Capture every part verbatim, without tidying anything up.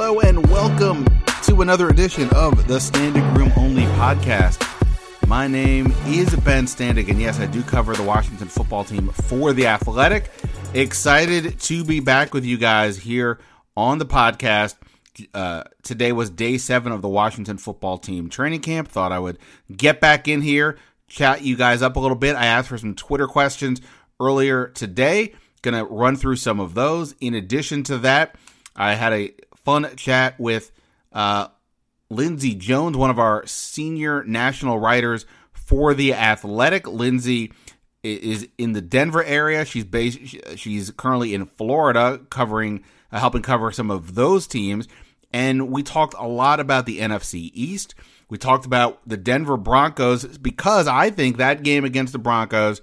Hello and welcome to another edition of the Standig Room Only podcast. My name is Ben Standig, and yes, I do cover the Washington football team for The Athletic. Excited to be back with you guys here on the podcast. Uh, today was day seven of the Washington football team training camp. Thought I would get back in here, chat you guys up a little bit. I asked for some Twitter questions earlier today. Going to run through some of those. In addition to that, I had a fun chat with uh Lindsay Jones, one of our senior national writers for The Athletic. Lindsay is in the Denver area. She's based, she's currently in Florida covering, uh, helping cover some of those teams. And we talked a lot about the N F C East. We talked about the Denver Broncos because I think that game against the Broncos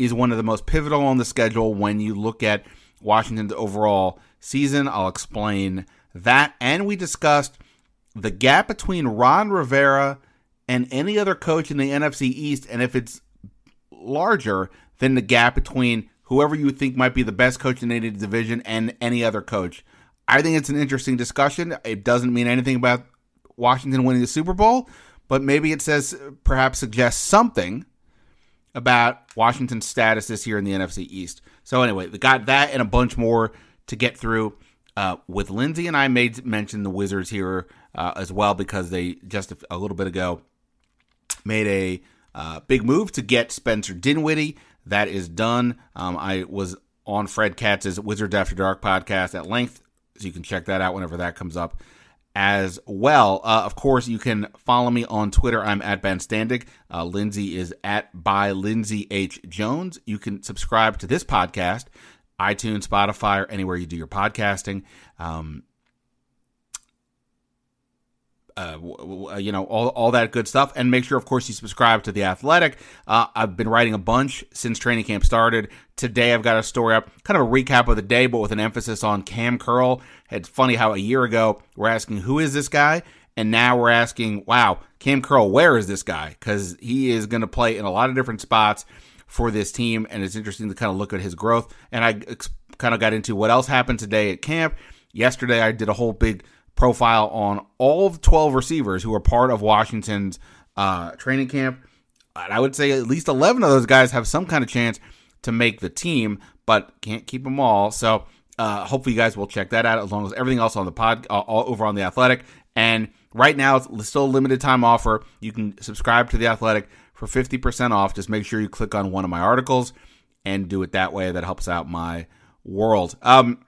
is one of the most pivotal on the schedule when you look at Washington's overall season. I'll explain that. And we discussed the gap between Ron Rivera and any other coach in the N F C East, and if it's larger than the gap between whoever you think might be the best coach in any division and any other coach. I think it's an interesting discussion. It doesn't mean anything about Washington winning the Super Bowl, but maybe it says, perhaps suggests something about Washington's status this year in the N F C East. So anyway, we got that and a bunch more to get through. Uh, with Lindsay and I made mention the Wizards here uh, as well because they just a, a little bit ago made a uh, big move to get Spencer Dinwiddie. That is done. Um, I was on Fred Katz's Wizards After Dark podcast at length, so you can check that out whenever that comes up as well. Uh, of course, you can follow me on Twitter. I'm at Ben Standig. Uh, Lindsay is at by Lindsay H. Jones. You can subscribe to this podcast, iTunes, Spotify, or anywhere you do your podcasting. Um, uh, w- w- you know, all, all that good stuff. And make sure, of course, you subscribe to The Athletic. Uh, I've been writing a bunch since training camp started. Today, I've got a story up, kind of a recap of the day, but with an emphasis on Cam Curl. It's funny how a year ago, we're asking, who is this guy? And now we're asking, wow, Cam Curl, where is this guy? Because he is going to play in a lot of different spots for this team, and it's interesting to kind of look at his growth. And I ex- kind of got into what else happened today at camp. Yesterday, I did a whole big profile on all of twelve receivers who are part of Washington's uh, training camp. And I would say at least eleven of those guys have some kind of chance to make the team, but can't keep them all. So uh, hopefully you guys will check that out, as long as everything else on the pod, uh, all over on The Athletic. And right now, it's still a limited time offer. You can subscribe to The Athletic for fifty percent off. Just make sure you click on one of my articles and do it that way. That helps out my world. Um,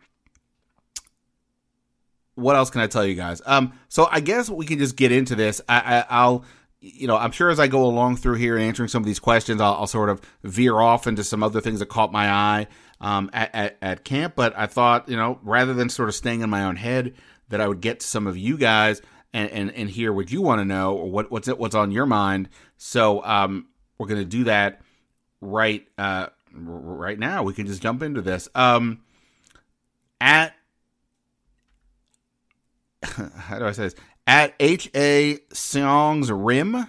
what else can I tell you guys? Um, so I guess we can just get into this. I, I, I'll, you know, I'm sure as I go along through here and answering some of these questions, I'll, I'll sort of veer off into some other things that caught my eye um, at, at, at camp. But I thought, you know, rather than sort of staying in my own head, that I would get to some of you guys and, and, and hear what you want to know or what, what's it, what's on your mind. So um, we're going to do that right uh, right now. We can just jump into this. Um, at, how do I say this? At H A Seong's Rim.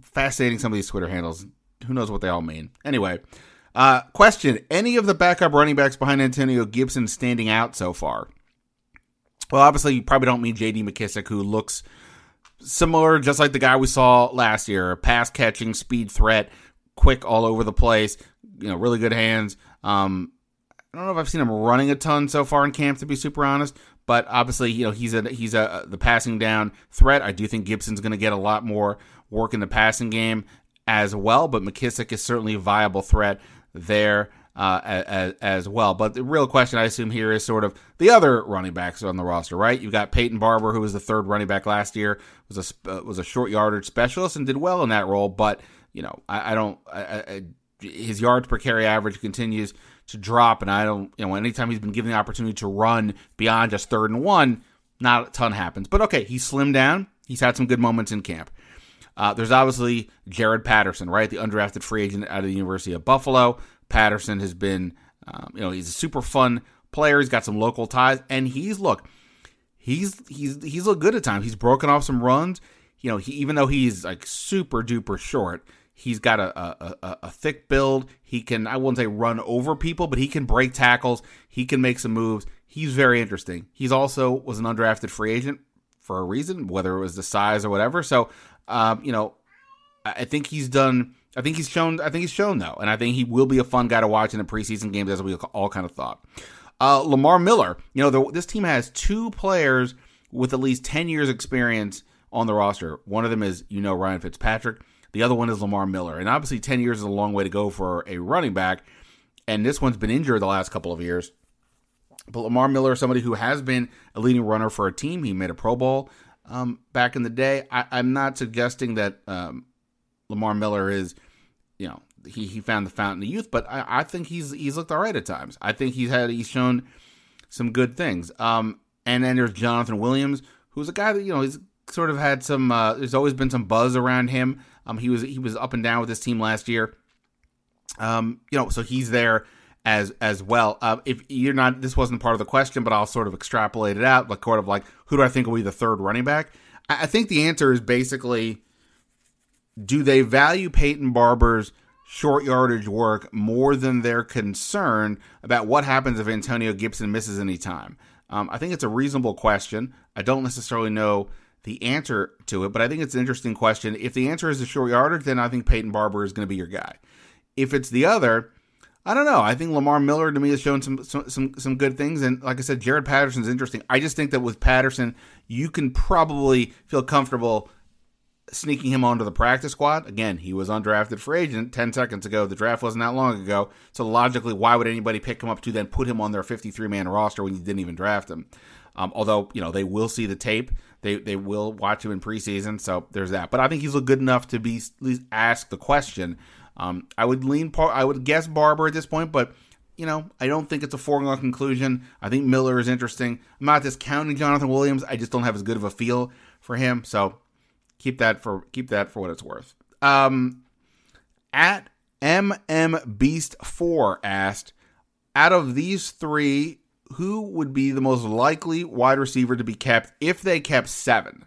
Fascinating, some of these Twitter handles. Who knows what they all mean? Anyway, uh, question. Any of the backup running backs behind Antonio Gibson standing out so far? Well, obviously, you probably don't mean J D McKissic, who looks similar, just like the guy we saw last year. Pass catching, speed threat, quick all over the place, you know, really good hands. Um, I don't know if I've seen him running a ton so far in camp, to be super honest. But obviously, you know, he's a he's a the passing down threat. I do think Gibson's going to get a lot more work in the passing game as well. But McKissic is certainly a viable threat there. Uh, as, as well. But the real question, I assume, here is sort of the other running backs on the roster, right? You've got Peyton Barber, who was the third running back last year, was a uh, was a short yardage specialist and did well in that role. But, you know, I, I don't I, I, his yards per carry average continues to drop, and I don't, you know, anytime he's been given the opportunity to run beyond just third and one, not a ton happens. But, okay, he's slimmed down. He's had some good moments in camp. Uh, there's obviously Jaret Patterson, right, the undrafted free agent out of the University of Buffalo. Patterson has been, um, you know, he's a super fun player. He's got some local ties, and he's look, he's he's he's looked good at times. He's broken off some runs. You know, he, even though he's like super duper short, he's got a a, a a thick build. He can, I wouldn't say run over people, but he can break tackles. He can make some moves. he's very interesting. He's also was an undrafted free agent for a reason, whether it was the size or whatever. So, um, you know, I think he's done. I think he's shown. I think he's shown though, and I think he will be a fun guy to watch in the preseason games, as we all kind of thought. Uh, Lamar Miller, you know, the, this team has two players with at least ten years experience on the roster. One of them is, you know, Ryan Fitzpatrick. The other one is Lamar Miller. And obviously ten years is a long way to go for a running back. And this one's been injured the last couple of years. But Lamar Miller is somebody who has been a leading runner for a team. He made a Pro Bowl um, back in the day. I, I'm not suggesting that um, Lamar Miller is, you know, he, he found the fountain of youth, but I, I think he's he's looked all right at times. I think he's had he's shown some good things. Um, and then there's Jonathan Williams, who's a guy that, you know, he's sort of had some. Uh, there's always been some buzz around him. Um, he was he was up and down with this team last year. Um, you know, so he's there as as well. Uh, if you're not, this wasn't part of the question, but I'll sort of extrapolate it out. Like, sort of like, who do I think will be the third running back? I, I think the answer is basically, do they value Peyton Barber's short yardage work more than they're concerned about what happens if Antonio Gibson misses any time? Um, I think it's a reasonable question. I don't necessarily know the answer to it, but I think it's an interesting question. If the answer is the short yardage, then I think Peyton Barber is going to be your guy. If it's the other, I don't know. I think Lamar Miller to me has shown some some some, some good things, and like I said, Jaret Patterson is interesting. I just think that with Patterson, you can probably feel comfortable sneaking him onto the practice squad. Again, he was undrafted free agent ten seconds ago. The draft wasn't that long ago, so logically, why would anybody pick him up to then put him on their fifty-three man roster when you didn't even draft him? Um, although, you know, they will see the tape. They they will watch him in preseason, so there's that. But I think he's looked good enough to be at least ask the question. Um, I would lean, par- I would guess Barber at this point, but, you know, I don't think it's a foregone conclusion. I think Miller is interesting. I'm not discounting Jonathan Williams. I just don't have as good of a feel for him. So keep that for keep that for what it's worth. Um, at M M Beast four asked, out of these three, who would be the most likely wide receiver to be kept if they kept seven?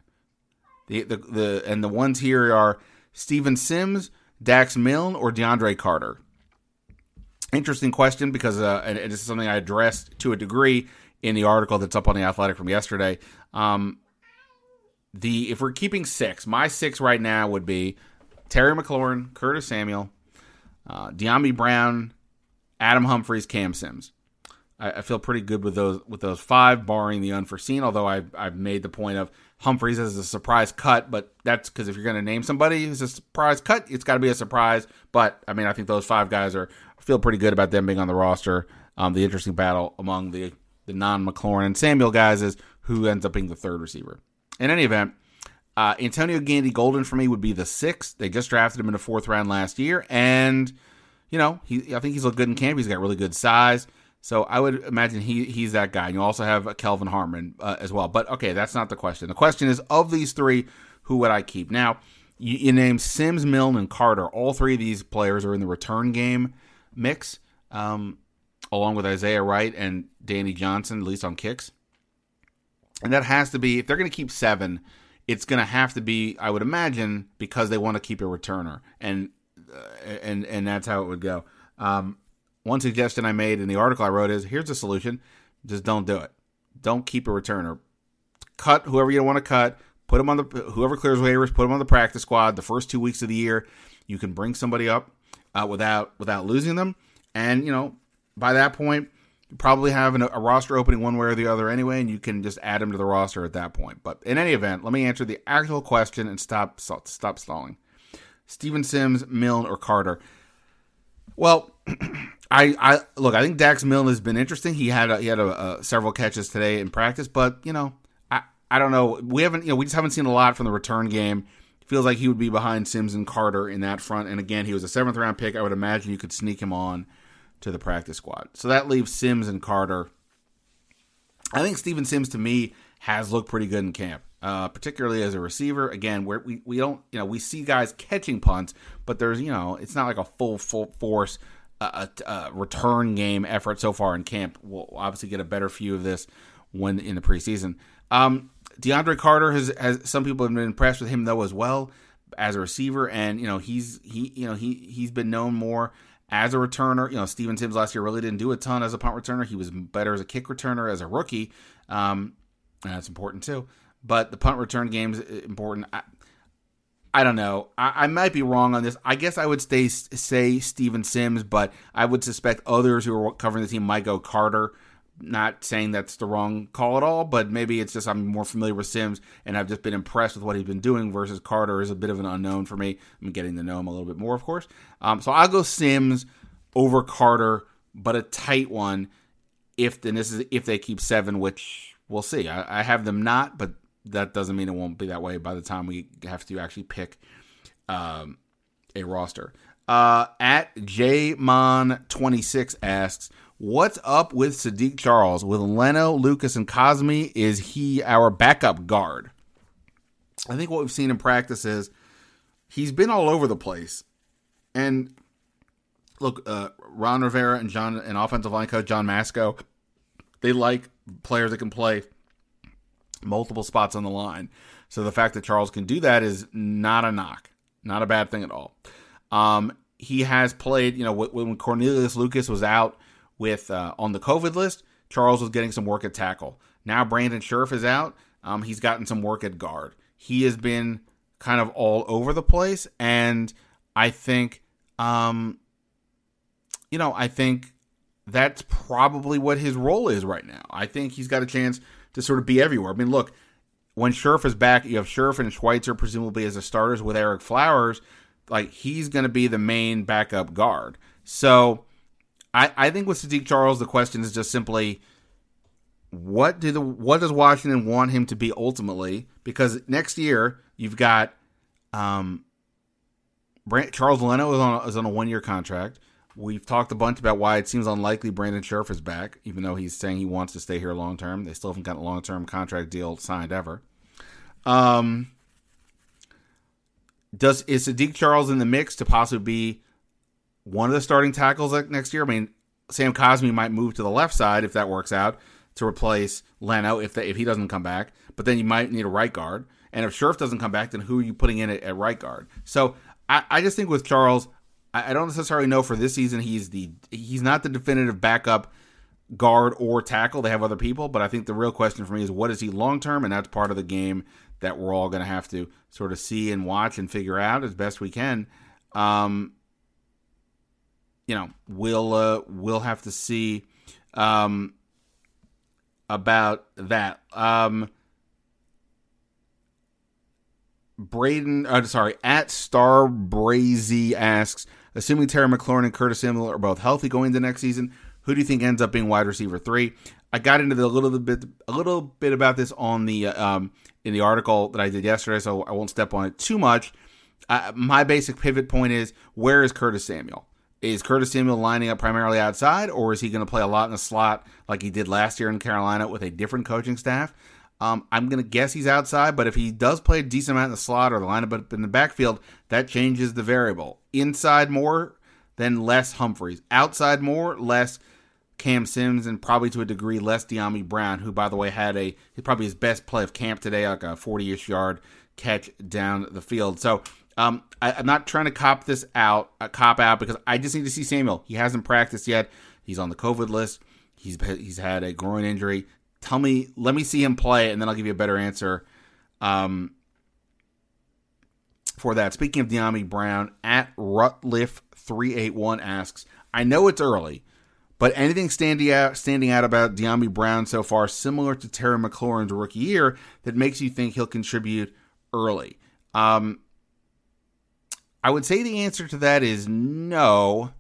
The the, the and the ones here are Steven Sims, Dax Milne, or DeAndre Carter. Interesting question, because uh, and this is something I addressed to a degree in the article that's up on The Athletic from yesterday. Um, the if we're keeping six, my six right now would be Terry McLaurin, Curtis Samuel, uh, Dyami Brown, Adam Humphries, Cam Sims. I, I feel pretty good with those with those five, barring the unforeseen. Although I've I've made the point of Humphries as a surprise cut, but that's because if you're going to name somebody who's a surprise cut, it's got to be a surprise. But I mean, I think those five guys are I feel pretty good about them being on the roster. Um, the interesting battle among the the non-McLaurin and Samuel guys is who ends up being the third receiver. In any event, uh, Antonio Gandy Golden for me would be the sixth. They just drafted him in the fourth round last year, and you know, he I think he's looked good in camp. He's got really good size. So I would imagine he he's that guy. And you also have Kelvin Harmon uh, as well. But, okay, that's not the question. The question is, of these three, who would I keep? Now, you, you name Sims, Milne, and Carter. All three of these players are in the return game mix, um, along with Isaiah Wright and Danny Johnson, at least on kicks. And that has to be, if they're going to keep seven, it's going to have to be, I would imagine, because they want to keep a returner. And, uh, and, and that's how it would go. Um One suggestion I made in the article I wrote is, here's a solution. Just don't do it. Don't keep a returner. Cut whoever you want to cut. Put them on the, whoever clears waivers, put them on the practice squad the first two weeks of the year. You can bring somebody up uh, without without losing them. And, you know, by that point, you probably have an, a roster opening one way or the other anyway, and you can just add them to the roster at that point. But in any event, let me answer the actual question and stop, stop stalling. Steven Sims, Milne, or Carter? Well, I, I look. I think Dax Milne has been interesting. He had a, he had a, a, several catches today in practice, but you know, I, I don't know. We haven't you know we just haven't seen a lot from the return game. It feels like he would be behind Sims and Carter in that front. And again, he was a seventh round pick. I would imagine you could sneak him on to the practice squad. So that leaves Sims and Carter. I think Steven Sims to me has looked pretty good in camp, uh, particularly as a receiver. Again, where we we don't you know we see guys catching punts, but there's you know it's not like a full full force. A, a return game effort so far in camp. We'll obviously get a better view of this when in the preseason. Um, DeAndre Carter has, has some people have been impressed with him though as well as a receiver, and you know he's he you know he he's been known more as a returner. You know, Steven Sims last year really didn't do a ton as a punt returner. He was better as a kick returner as a rookie. Um, and that's important too. But the punt return game is important. I, I don't know. I, I might be wrong on this. I guess I would stay, say Steven Sims, but I would suspect others who are covering the team might go Carter. Not saying that's the wrong call at all, but maybe it's just I'm more familiar with Sims, and I've just been impressed with what he's been doing, versus Carter is a bit of an unknown for me. I'm getting to know him a little bit more, of course. Um, so I'll go Sims over Carter, but a tight one if then this is if they keep seven, which we'll see. I, I have them not, but that doesn't mean it won't be that way by the time we have to actually pick um, a roster. Uh, at J Mon twenty-six asks, what's up with Saahdiq Charles? With Leno, Lucas, and Cosme, is he our backup guard? I think what we've seen in practice is he's been all over the place. And look, uh, Ron Rivera and John, and offensive line coach John Masco, they like players that can play multiple spots on the line. So the fact that Charles can do that is not a knock, not a bad thing at all. Um, he has played, you know, when Cornelius Lucas was out with uh, on the COVID list, Charles was getting some work at tackle. Now Brandon Scherf is out. Um, he's gotten some work at guard. He has been kind of all over the place, and I think, um, you know, I think that's probably what his role is right now. I think he's got a chance to sort of be everywhere. I mean, look, when Scherf is back, you have Scherf and Schweitzer presumably as the starters with Eric Flowers. Like, he's going to be the main backup guard. So I, I think with Saahdiq Charles, the question is just simply, what do the what does Washington want him to be ultimately? Because next year you've got um, Brand, Charles Leno is on is on a one year contract. We've talked a bunch about why it seems unlikely Brandon Scherf is back, even though he's saying he wants to stay here long term. They still haven't got a long term contract deal signed ever. Um, does is Saahdiq Charles in the mix to possibly be one of the starting tackles next year? I mean, Sam Cosme might move to the left side if that works out to replace Leno if the, if he doesn't come back. But then you might need a right guard. And if Scherf doesn't come back, then who are you putting in at, at right guard? So I, I just think with Charles, I, I don't necessarily know for this season he's the he's not the definitive backup guard or tackle. They have other people. But I think the real question for me is, what is he long term? And that's part of the game that we're all going to have to sort of see and watch and figure out as best we can. Um You know, we'll uh, we'll have to see um, about that. Um, Braden, oh, sorry, at Starbrazy asks, assuming Terry McLaurin and Curtis Samuel are both healthy going into next season, who do you think ends up being wide receiver three? I got into the, a little bit a little bit about this on the um, in the article that I did yesterday, so I won't step on it too much. Uh, my basic pivot point is, where is Curtis Samuel? Is Curtis Samuel lining up primarily outside, or is he going to play a lot in the slot like he did last year in Carolina with a different coaching staff? Um, I'm going to guess he's outside, but if he does play a decent amount in the slot or the lineup up in the backfield, that changes the variable. Inside more, then less Humphreys. Outside more, less Cam Sims, and probably to a degree less Dyami Brown, who, by the way, had a probably his best play of camp today, like a forty-ish yard catch down the field. So Um, I, I'm not trying to cop this out, uh, cop out, because I just need to see Samuel. He hasn't practiced yet. He's on the COVID list. He's he's had a groin injury. Tell me, let me see him play, and then I'll give you a better answer um, for that. Speaking of Dyami Brown, at Rutliff three eighty-one asks, I know it's early, but anything standing out standing out about Dyami Brown so far, similar to Terry McLaurin's rookie year, that makes you think he'll contribute early? Um, I would say the answer to that is no,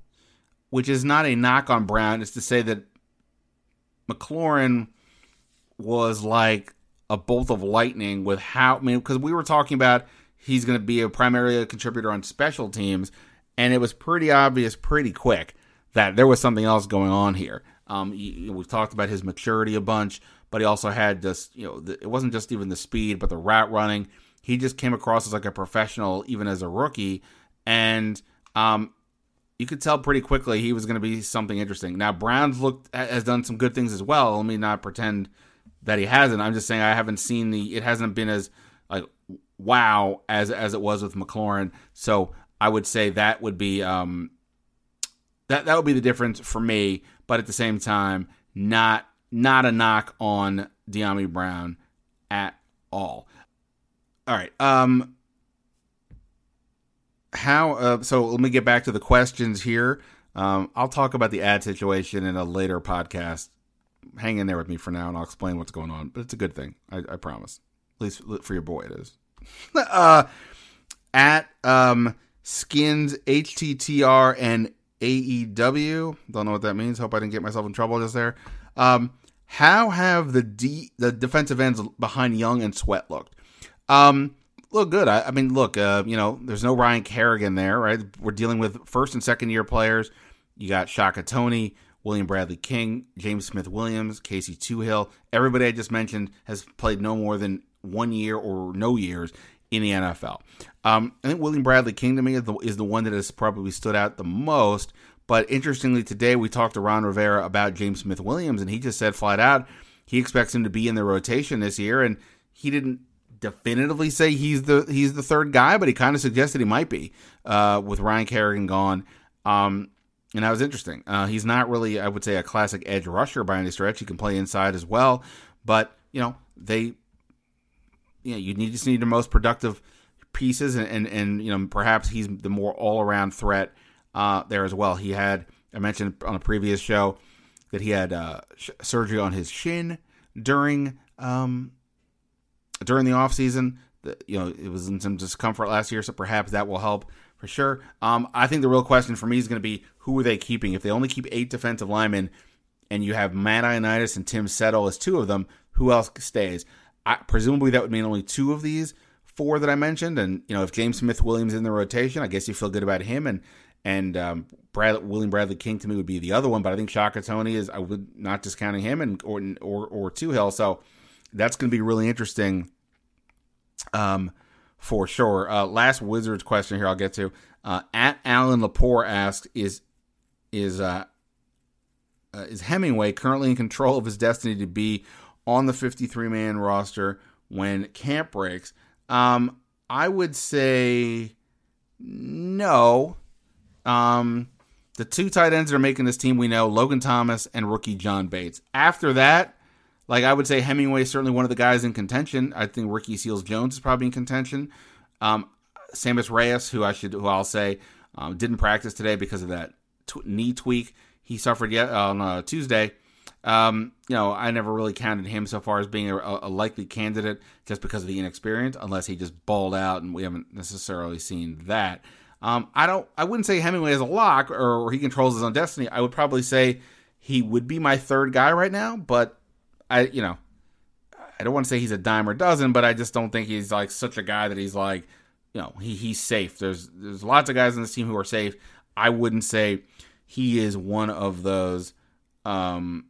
which is not a knock on Brown. It's to say that McLaurin was like a bolt of lightning with how, I mean, because we were talking about he's going to be a primarily a contributor on special teams, and it was pretty obvious pretty quick that there was something else going on here. Um, you, we've talked about his maturity a bunch, but he also had just, you know, the, it wasn't just even the speed, but the route running. He just came across as like a professional, even as a rookie. And um, you could tell pretty quickly he was going to be something interesting. Now, Brown's looked has done some good things as well. Let me not pretend that he hasn't. I'm just saying I haven't seen the, it hasn't been as like wow as as it was with McLaurin. So I would say that would be um, that that would be the difference for me. But at the same time, not not a knock on Dyami Brown at all. All right. Um, how? Uh, so let me get back to the questions here. Um, I'll talk about the ad situation in a later podcast. Hang in there with me for now, and I'll explain what's going on. But it's a good thing, I, I promise. At least for your boy, it is. uh, at um, Skins H T T R and A E W. Don't know what that means. Hope I didn't get myself in trouble just there. Um, how have the D, the defensive ends behind Young and Sweat looked? Um, look good. I, I mean, look, uh, you know, there's no Ryan Kerrigan there, right? We're dealing with first and second year players. You got Shaka Toney, William Bradley King, James Smith-Williams, Casey Tuhill. Everybody I just mentioned has played no more than one year or no years in the N F L. Um, I think William Bradley King to me is the, is the one that has probably stood out the most. But interestingly, today we talked to Ron Rivera about James Smith-Williams, and he just said flat out he expects him to be in the rotation this year. And he didn't definitively say he's the he's the third guy, but he kind of suggested he might be uh, with Ryan Kerrigan gone. Um, and that was interesting. Uh, he's not really, I would say, a classic edge rusher by any stretch. He can play inside as well. But, you know, they... Yeah, you need just need the most productive pieces, and, and, and you know perhaps he's the more all-around threat uh, there as well. He had I mentioned on a previous show that he had uh, sh- surgery on his shin during um, during the offseason. The, you know it was in some discomfort last year, so perhaps that will help for sure. Um, I think the real question for me is going to be who are they keeping? If they only keep eight defensive linemen, and you have Matt Ioannidis and Tim Settle as two of them, who else stays? I, presumably that would mean only two of these four that I mentioned, and you know if James Smith-Williams in the rotation, I guess you feel good about him, and and um, Brad, William Bradley King to me would be the other one, but I think Shaka Toney is I would not discounting him and or or or Tuhill, so that's going to be really interesting, um, for sure. Uh, last Wizards question here I'll get to. Uh, at Alan Lepore asks is is uh, uh, is Hemingway currently in control of his destiny to be on the fifty-three man roster when camp breaks? Um, I would say no. Um, the two tight ends that are making this team, we know, Logan Thomas and rookie John Bates. After that, like I would say Hemingway is certainly one of the guys in contention. I think Ricky Seals-Jones is probably in contention. Um, Samus Reyes, who, I should, who I'll say um, didn't practice today because of that t- knee tweak he suffered yet on uh, Tuesday. Um, you know, I never really counted him so far as being a, a likely candidate just because of the inexperience, unless he just balled out and we haven't necessarily seen that. Um, I don't, I wouldn't say Hemingway is a lock or he controls his own destiny. I would probably say he would be my third guy right now, but I, you know, I don't want to say he's a dime or dozen, but I just don't think he's like such a guy that he's like, you know, he, he's safe. There's, there's lots of guys on this team who are safe. I wouldn't say he is one of those, um,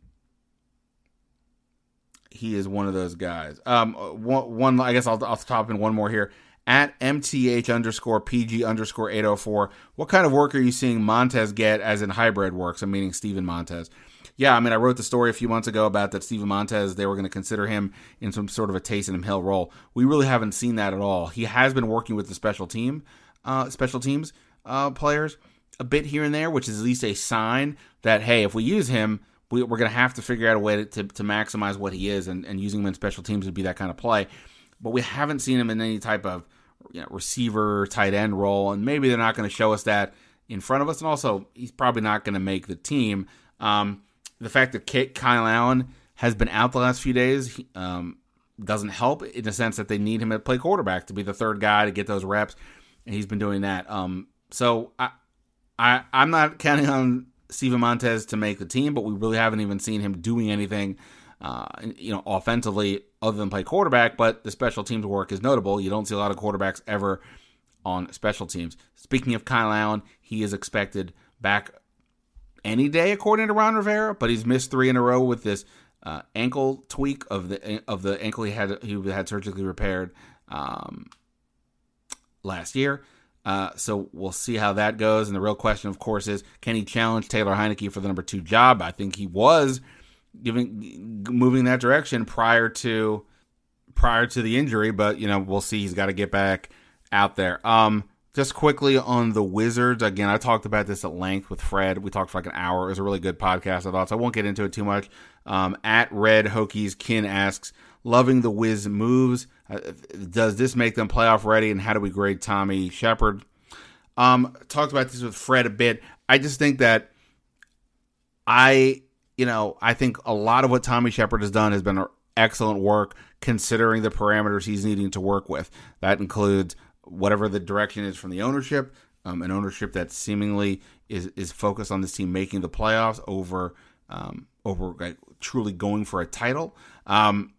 He is one of those guys. Um, one, one I guess I'll, I'll top in one more here. At M T H underscore P G underscore eight oh four. What kind of work are you seeing Montez get as in hybrid work? So meaning Steven Montez. Yeah, I mean, I wrote the story a few months ago about that Steven Montez, they were going to consider him in some sort of a Taysom Hill role. We really haven't seen that at all. He has been working with the special team, uh, special teams uh, players a bit here and there, which is at least a sign that, hey, if we use him, we're going to have to figure out a way to, to, to maximize what he is, and, and using him in special teams would be that kind of play. But we haven't seen him in any type of you know, receiver, tight end role, and maybe they're not going to show us that in front of us. And also, he's probably not going to make the team. Um, the fact that Kyle Allen has been out the last few days um, doesn't help in the sense that they need him to play quarterback, to be the third guy to get those reps, and he's been doing that. Um, so I, I, I'm not counting on Steven Montez to make the team, but we really haven't even seen him doing anything, uh, you know, offensively other than play quarterback. But the special teams work is notable. You don't see a lot of quarterbacks ever on special teams. Speaking of Kyle Allen, he is expected back any day, according to Ron Rivera, but he's missed three in a row with this uh, ankle tweak of the of the ankle he had he had surgically repaired um, last year. Uh, so we'll see how that goes. And the real question, of course, is can he challenge Taylor Heineke for the number two job? I think he was giving, moving that direction prior to prior to the injury, but you know we'll see. He's got to get back out there. Um, Just quickly on the Wizards, again, I talked about this at length with Fred. We talked for like an hour. It was a really good podcast, I thought, so I won't get into it too much. Um, at Red Hokies, Kin asks, loving the Wiz moves. Uh, does this make them playoff ready, and how do we grade Tommy Shepard? Um, talked about this with Fred a bit. I just think that I, you know, I think a lot of what Tommy Shepard has done has been excellent work considering the parameters he's needing to work with. That includes whatever the direction is from the ownership, um, an ownership that seemingly is, is focused on this team making the playoffs over um, over like, truly going for a title. Um,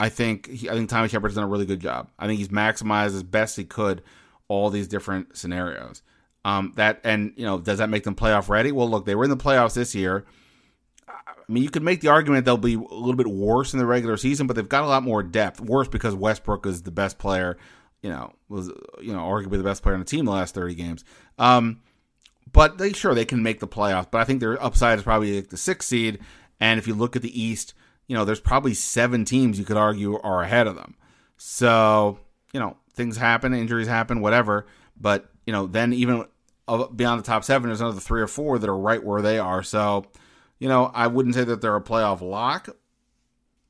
I think he, I think Tommy Shepard's done a really good job. I think he's maximized as best he could all these different scenarios. Um, that and you know, does that make them playoff ready? Well, look, they were in the playoffs this year. I mean, you could make the argument they'll be a little bit worse in the regular season, but they've got a lot more depth. Worse because Westbrook is the best player. You know, was, you know, arguably the best player on the team the last thirty games. Um, but they sure they can make the playoffs. But I think their upside is probably like the sixth seed. And if you look at the East, you know, there's probably seven teams you could argue are ahead of them. So, you know, things happen, injuries happen, whatever. But, you know, then even beyond the top seven, there's another three or four that are right where they are. So, you know, I wouldn't say that they're a playoff lock.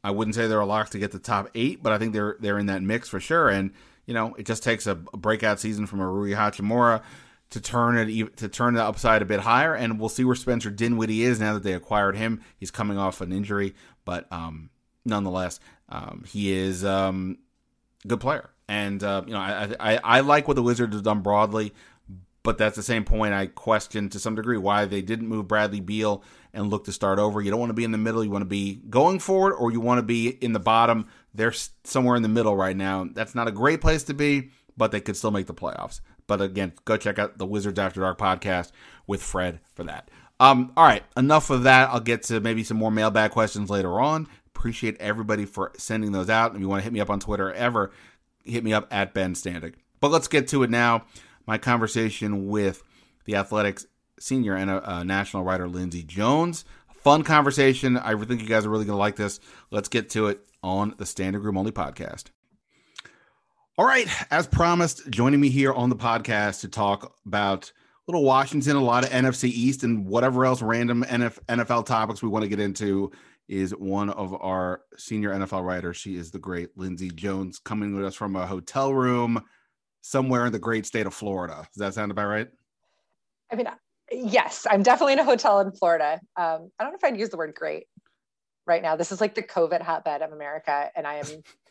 I wouldn't say they're a lock to get the top eight, but I think they're they're in that mix for sure. And you know, it just takes a breakout season from a Rui Hachimura to turn it to turn the upside a bit higher, and we'll see where Spencer Dinwiddie is now that they acquired him. He's coming off an injury, but um, nonetheless, um, he is um, a good player. And uh, you know, I, I I like what the Wizards have done broadly, but that's the same point I question to some degree why they didn't move Bradley Beal and look to start over. You don't want to be in the middle. You want to be going forward, or you want to be in the bottom. They're somewhere in the middle right now. That's not a great place to be, but they could still make the playoffs. But again, go check out the Wizards After Dark podcast with Fred for that. Um, all right, enough of that. I'll get to maybe some more mailbag questions later on. Appreciate everybody for sending those out. If you want to hit me up on Twitter or ever, hit me up at Ben Standig. But let's get to it now. My conversation with The Athletic's senior and a, a national writer, Lindsay Jones. Fun conversation. I think you guys are really going to like this. Let's get to it on the Standard Room Only podcast. All right. As promised, joining me here on the podcast to talk about little Washington, a lot of N F C East, and whatever else random N F L topics we want to get into is one of our senior N F L writers. She is the great Lindsay Jones, coming with us from a hotel room somewhere in the great state of Florida. Does that sound about right? I mean, yes, I'm definitely in a hotel in Florida. Um, I don't know if I'd use the word great right now. This is like the COVID hotbed of America, and I am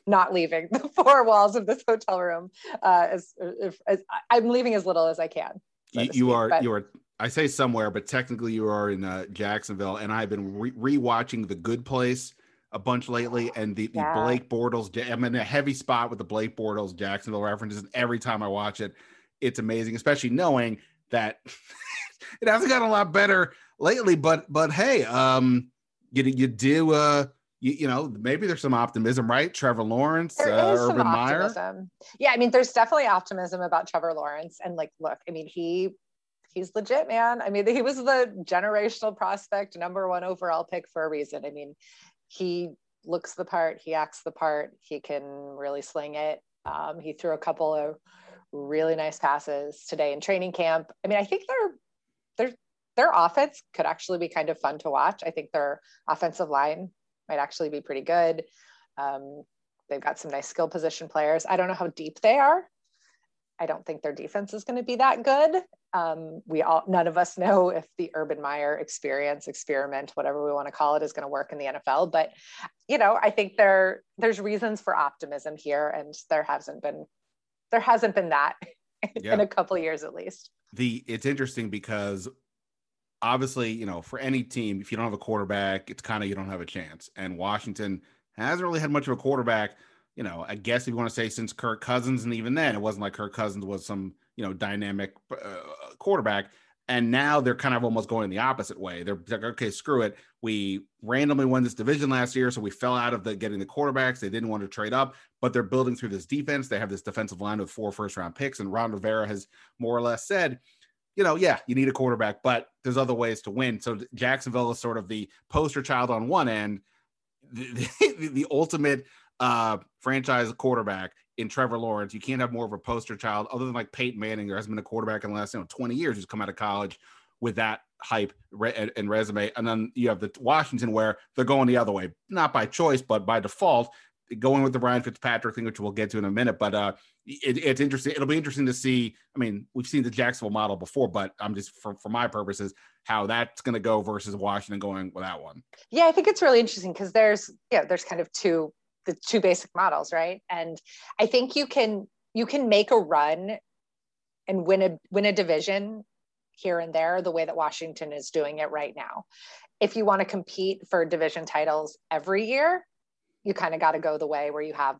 not leaving the four walls of this hotel room. Uh, as, as, as I'm leaving as little as I can. So you you speak, are, but... you are. I say somewhere, but technically you are in uh, Jacksonville, and I've been re- rewatching The Good Place a bunch lately, and the, yeah. the Blake Bortles. I'm in a heavy spot with the Blake Bortles Jacksonville references, and every time I watch it, it's amazing, especially knowing that it hasn't gotten a lot better lately, but, but hey, um, you you do, uh, you, you know, maybe there's some optimism, right? Trevor Lawrence, there uh, is Urban Meyer. Yeah. I mean, there's definitely optimism about Trevor Lawrence, and like, look, I mean, he, he's legit, man. I mean, he was the generational prospect, number one overall pick for a reason. I mean, he looks the part, he acts the part, he can really sling it. Um, he threw a couple of really nice passes today in training camp. I mean, I think they're, they're, their offense could actually be kind of fun to watch. I think their offensive line might actually be pretty good. Um, they've got some nice skill position players. I don't know how deep they are. I don't think their defense is going to be that good. Um, we all, none of us know if the Urban Meyer experience, experiment, whatever we want to call it, is going to work in the N F L. But, you know, I think there there's reasons for optimism here, and there hasn't been there hasn't been that yeah. in a couple of years at least. The it's interesting because, obviously, you know, for any team, if you don't have a quarterback, it's kind of, you don't have a chance. And Washington hasn't really had much of a quarterback, you know, I guess if you want to say since Kirk Cousins. And even then, it wasn't like Kirk Cousins was some, you know, dynamic uh, quarterback. And now they're kind of almost going the opposite way. They're like, okay, screw it. We randomly won this division last year, so we fell out of the getting the quarterbacks. They didn't want to trade up, but they're building through this defense. They have this defensive line with four first round picks. And Ron Rivera has more or less said, you know, yeah, you need a quarterback, but there's other ways to win. So Jacksonville is sort of the poster child on one end, the, the, the ultimate uh, franchise quarterback in Trevor Lawrence. You can't have more of a poster child other than like Peyton Manning, who has been a quarterback in the last you know, twenty years who's come out of college with that hype re- and resume. And then you have the Washington where they're going the other way, not by choice, but by default, going with the Ryan Fitzpatrick thing, which we'll get to in a minute. But uh, it, it's interesting. It'll be interesting to see. I mean, we've seen the Jacksonville model before, but I'm just, for, for my purposes, how that's going to go versus Washington going without one. Yeah, I think it's really interesting because there's, you know, there's kind of two, the two basic models, right? And I think you can, you can make a run and win a, win a division here and there the way that Washington is doing it right now. If you want to compete for division titles every year, you kind of got to go the way where you have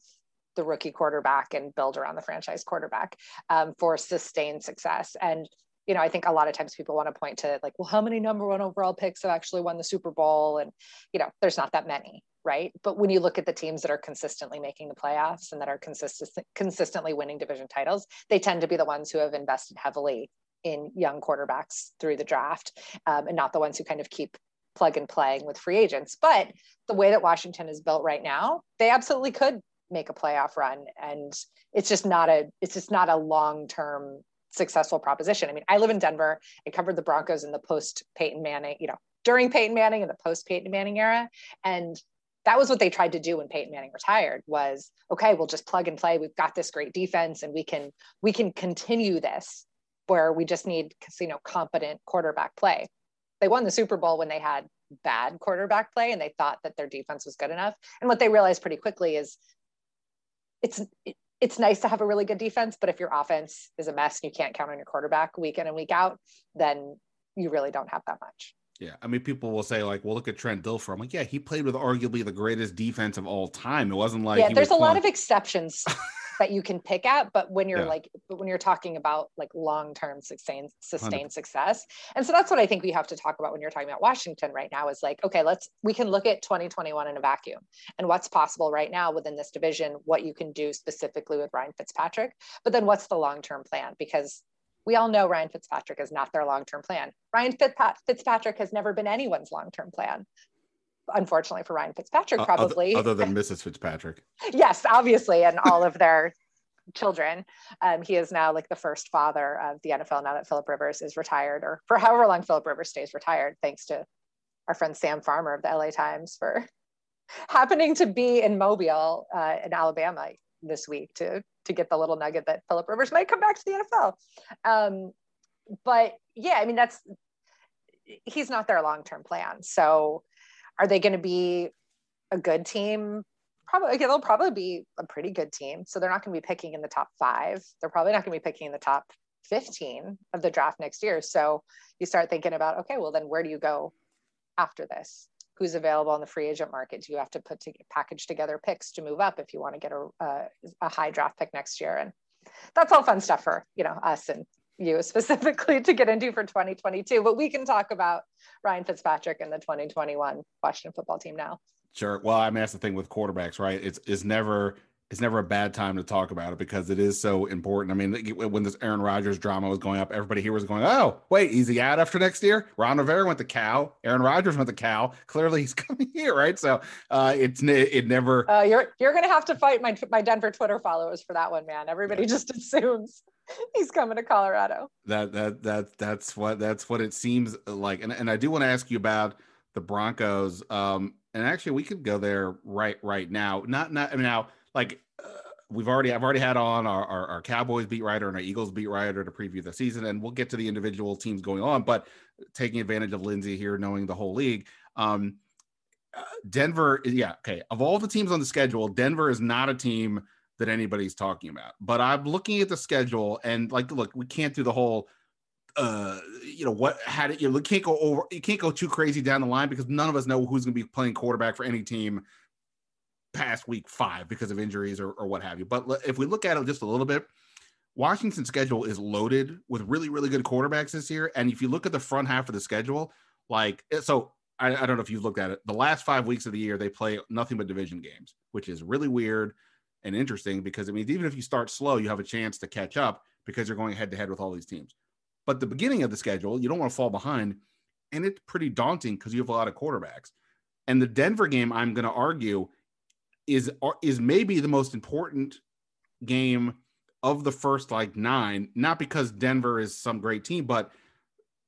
the rookie quarterback and build around the franchise quarterback um, for sustained success. And, you know, I think a lot of times people want to point to like, well, how many number one overall picks have actually won the Super Bowl? And, you know, there's not that many, right? But when you look at the teams that are consistently making the playoffs and that are consistent, consistently winning division titles, they tend to be the ones who have invested heavily in young quarterbacks through the draft um, and not the ones who kind of keep plug and playing with free agents. But the way that Washington is built right now, they absolutely could make a playoff run. And it's just not a, it's just not a long-term successful proposition. I mean, I live in Denver. I covered the Broncos in the post Peyton Manning, you know, during Peyton Manning and the post Peyton Manning era. And that was what they tried to do when Peyton Manning retired was, okay, we'll just plug and play. We've got this great defense and we can, we can continue this where we just need, you know, competent quarterback play. They won the Super Bowl when they had bad quarterback play and they thought that their defense was good enough. And what they realized pretty quickly is it's, it's nice to have a really good defense, but if your offense is a mess and you can't count on your quarterback week in and week out, then you really don't have that much. Yeah. I mean, people will say like, well, look at Trent Dilfer. I'm like, yeah, he played with arguably the greatest defense of all time. It wasn't like, yeah, he there's was a lot of exceptions that you can pick at, but when you're yeah. like, but when you're talking about like long-term sustained, sustained one hundred percent success. And so that's what I think we have to talk about when you're talking about Washington right now is like, okay, let's, we can look at twenty twenty-one in a vacuum and what's possible right now within this division, what you can do specifically with Ryan Fitzpatrick, but then what's the long-term plan? Because we all know Ryan Fitzpatrick is not their long-term plan. Ryan Fitzpatrick has never been anyone's long-term plan. Unfortunately for Ryan Fitzpatrick, probably. Uh, other, other than Missus Fitzpatrick. Yes, obviously, and all of their children. Um, he is now like the first father of the N F L now that Philip Rivers is retired, or for however long Philip Rivers stays retired, thanks to our friend Sam Farmer of the L A Times for happening to be in Mobile uh, in Alabama this week to to get the little nugget that Philip Rivers might come back to the N F L. Um, but yeah, I mean, that's, he's not their long-term plan. So are they going to be a good team? Probably, they'll probably be a pretty good team. So they're not going to be picking in the top five. They're probably not going to be picking in the top fifteen of the draft next year. So you start thinking about, okay, well then where do you go after this? Who's available on the free agent market? Do you have to put to package together picks to move up if you want to get a, a, a high draft pick next year? And that's all fun stuff for, you know, us and you specifically to get into for twenty twenty-two, but we can talk about Ryan Fitzpatrick and the twenty twenty-one Washington football team now. Sure. Well, I mean, that's the thing with quarterbacks, right? It's, it's never, it's never a bad time to talk about it because it is so important. I mean, when this Aaron Rodgers drama was going up, everybody here was going, oh, wait, is he out after next year? Ron Rivera went to Cal. Aaron Rodgers went to Cal. Clearly he's coming here, right? So uh, it's, it never. Uh, you're, you're going to have to fight my, my Denver Twitter followers for that one, man. Everybody yeah. just assumes he's coming to Colorado. That that that that's what that's what it seems like. And and I do want to ask you about the Broncos. Um, and actually, we could go there right right now. Not not I mean now like uh, we've already I've already had on our, our our Cowboys beat writer and our Eagles beat writer to preview the season, and we'll get to the individual teams going on. But taking advantage of Lindsay here, knowing the whole league. Um, uh, Denver, yeah, okay. Of all the teams on the schedule, Denver is not a team that anybody's talking about, but I'm looking at the schedule and like, look, we can't do the whole, uh, you know, what had it, you know, we can't go over, you can't go too crazy down the line because none of us know who's going to be playing quarterback for any team past week five because of injuries or, or what have you. But if we look at it just a little bit, Washington's schedule is loaded with really, really good quarterbacks this year. And if you look at the front half of the schedule, like, so I, I don't know if you've looked at it, the last five weeks of the year, they play nothing but division games, which is really weird and interesting because it means even if you start slow, you have a chance to catch up because you're going head to head with all these teams. But the beginning of the schedule, you don't want to fall behind. And it's pretty daunting because you have a lot of quarterbacks. And the Denver game, I'm going to argue, is is maybe the most important game of the first like nine, not because Denver is some great team, but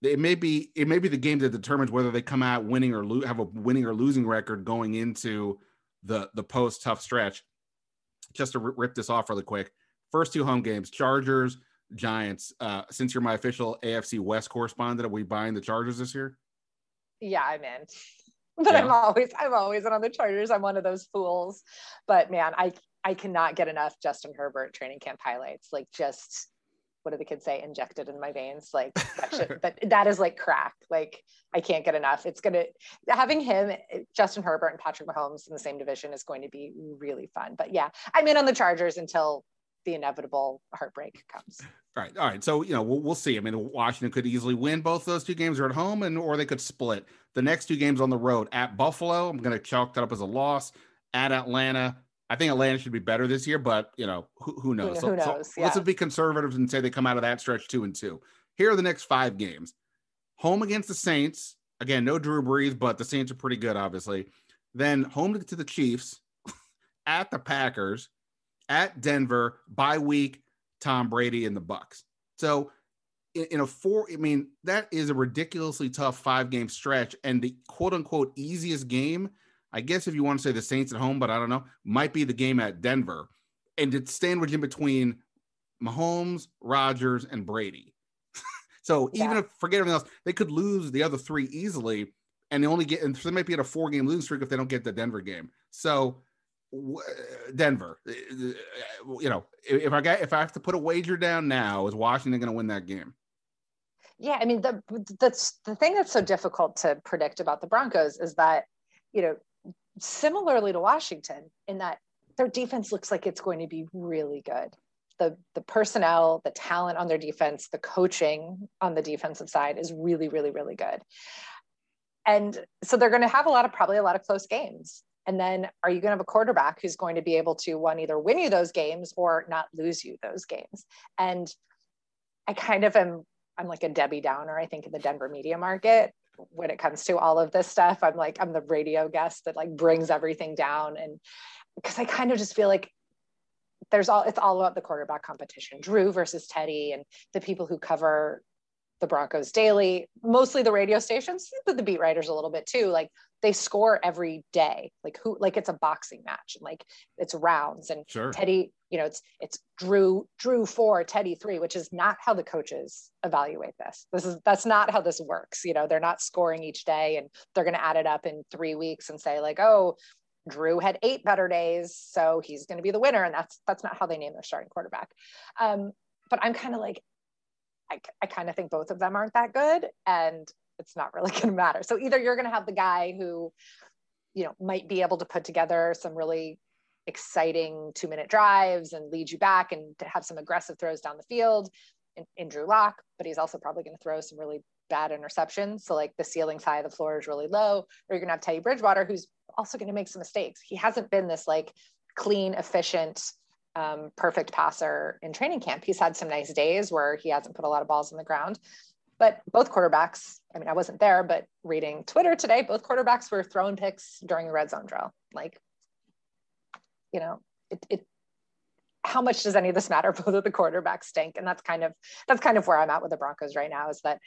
it may be it may be the game that determines whether they come out winning or lo- have a winning or losing record going into the the post tough stretch. Just to r- rip this off really quick, first two home games: Chargers, Giants. Uh, since you're my official A F C West correspondent, are we buying the Chargers this year? Yeah, I'm in. But yeah. I'm always I'm always in on the Chargers. I'm one of those fools. But man, I I cannot get enough Justin Herbert training camp highlights. Like, just, what do the kids say? Injected in my veins. Like, that, shit, that, that is like crack. Like, I can't get enough. It's going to, having him, Justin Herbert and Patrick Mahomes in the same division is going to be really fun. But yeah, I'm in on the Chargers until the inevitable heartbreak comes. All right. All right. So, you know, we'll, we'll see. I mean, Washington could easily win both those two games are at home, and, or they could split the next two games on the road at Buffalo. I'm going to chalk that up as a loss. At Atlanta. I think Atlanta should be better this year, but you know, who, who knows? Who, who so, knows? So yeah. Let's be conservatives and say they come out of that stretch two and two. Here are the next five games: home against the Saints. Again, no Drew Brees, but the Saints are pretty good, obviously. Then home to the Chiefs, at the Packers, at Denver, bye week, Tom Brady and the Bucks. So in, in a four, I mean, that is a ridiculously tough five game stretch, and the quote unquote easiest game, I guess if you want to say the Saints at home, but I don't know, might be the game at Denver. And it's sandwiched in between Mahomes, Rodgers, and Brady. So yeah. Even if, forget everything else, they could lose the other three easily, and they only get, and they might be at a four-game losing streak if they don't get the Denver game. So w- Denver, you know, if I got, if I have to put a wager down now, is Washington going to win that game? Yeah, I mean, the that's the thing that's so difficult to predict about the Broncos is that, you know, similarly to Washington, in that their defense looks like it's going to be really good. The the personnel, the talent on their defense, the coaching on the defensive side is really, really, really good. And so they're going to have a lot of, probably a lot of close games. And then are you going to have a quarterback who's going to be able to, one, either win you those games or not lose you those games? And I kind of am, I'm like a Debbie Downer, I think, in the Denver media market. When it comes to all of this stuff, I'm like, I'm the radio guest that like brings everything down. And because I kind of just feel like there's all, it's all about the quarterback competition, Drew versus Teddy, and the people who cover the Broncos daily, mostly the radio stations, but the beat writers a little bit too. Like, they score every day. Like, who, like it's a boxing match, and like it's rounds, and sure. Teddy, you know, it's, it's Drew, Drew four, Teddy three, which is not how the coaches evaluate this. This is, that's not how this works. You know, they're not scoring each day, and they're going to add it up in three weeks and say like, oh, Drew had eight better days, so he's going to be the winner. And that's, that's not how they name their starting quarterback. Um, but I'm kind of like, I, I kind of think both of them aren't that good, and it's not really going to matter. So either you're going to have the guy who, you know, might be able to put together some really exciting two minute drives and lead you back and to have some aggressive throws down the field in, in Drew Lock, but he's also probably going to throw some really bad interceptions. So like the ceiling's high, the floor is really low. Or you're going to have Teddy Bridgewater, who's also going to make some mistakes. He hasn't been this like clean, efficient, um, perfect passer in training camp. He's had some nice days where he hasn't put a lot of balls on the ground. But both quarterbacks, I mean, I wasn't there, but reading Twitter today, both quarterbacks were throwing picks during the red zone drill. Like, you know, it, it, how much does any of this matter? Both of the quarterbacks stink. And that's kind of, that's kind of where I'm at with the Broncos right now, is that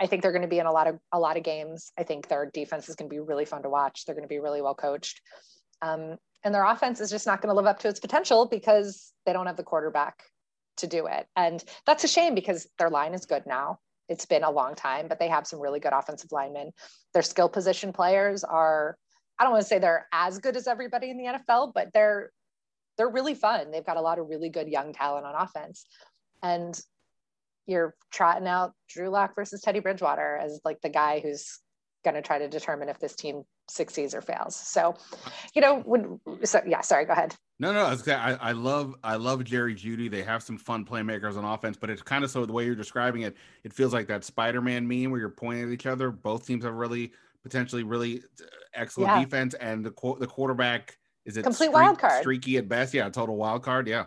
I think they're going to be in a lot of, a lot of games. I think their defense is going to be really fun to watch. They're going to be really well coached. Um, and their offense is just not going to live up to its potential because they don't have the quarterback to do it. And that's a shame because their line is good now. It's been a long time, but they have some really good offensive linemen. Their skill position players are, I don't want to say they're as good as everybody in the N F L, but they're, they're really fun. They've got a lot of really good young talent on offense. And you're trotting out Drew Lock versus Teddy Bridgewater as like the guy who's going to try to determine if this team succeeds or fails. So, you know, when, so yeah, sorry, go ahead. No, no, I, I love, I love Jerry Jeudy. They have some fun playmakers on offense, but it's kind of, so the way you're describing it, it feels like that Spider-Man meme where you're pointing at each other. Both teams have really, potentially really excellent yeah. defense, and the the quarterback is it complete streak, wild card, streaky at best. Yeah. Total wild card. Yeah.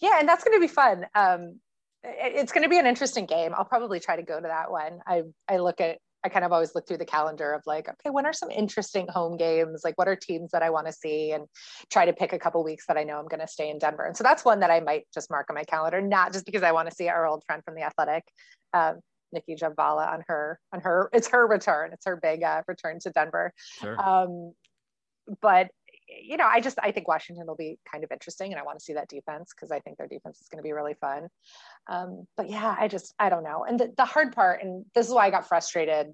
Yeah. And that's going to be fun. Um, it, it's going to be an interesting game. I'll probably try to go to that one. I, I look at I kind of always look through the calendar of like, okay, when are some interesting home games? Like, what are teams that I want to see, and try to pick a couple weeks that I know I'm going to stay in Denver. And so that's one that I might just mark on my calendar, not just because I want to see our old friend from The Athletic, um, Nikki Javala on her, on her, it's her return. It's her big uh, return to Denver. Sure. Um, but you know, I just, I think Washington will be kind of interesting, and I want to see that defense, because I think their defense is going to be really fun. Um, but yeah, I just, I don't know. And the, the hard part, and this is why I got frustrated,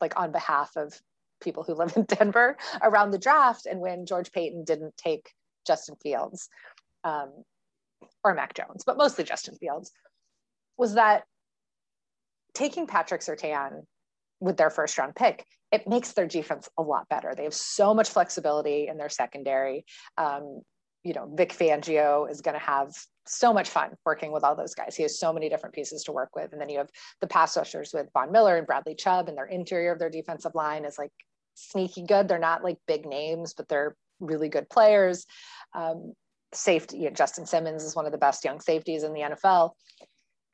like on behalf of people who live in Denver, around the draft, and when George Payton didn't take Justin Fields um, or Mac Jones, but mostly Justin Fields, was that taking Patrick Surtain with their first round pick, it makes their defense a lot better. They have so much flexibility in their secondary. Um, you know, Vic Fangio is going to have so much fun working with all those guys. He has so many different pieces to work with. And then you have the pass rushers with Von Miller and Bradley Chubb, and their interior of their defensive line is like sneaky good. They're not like big names, but they're really good players. Um, safety, you know, Justin Simmons is one of the best young safeties in the N F L.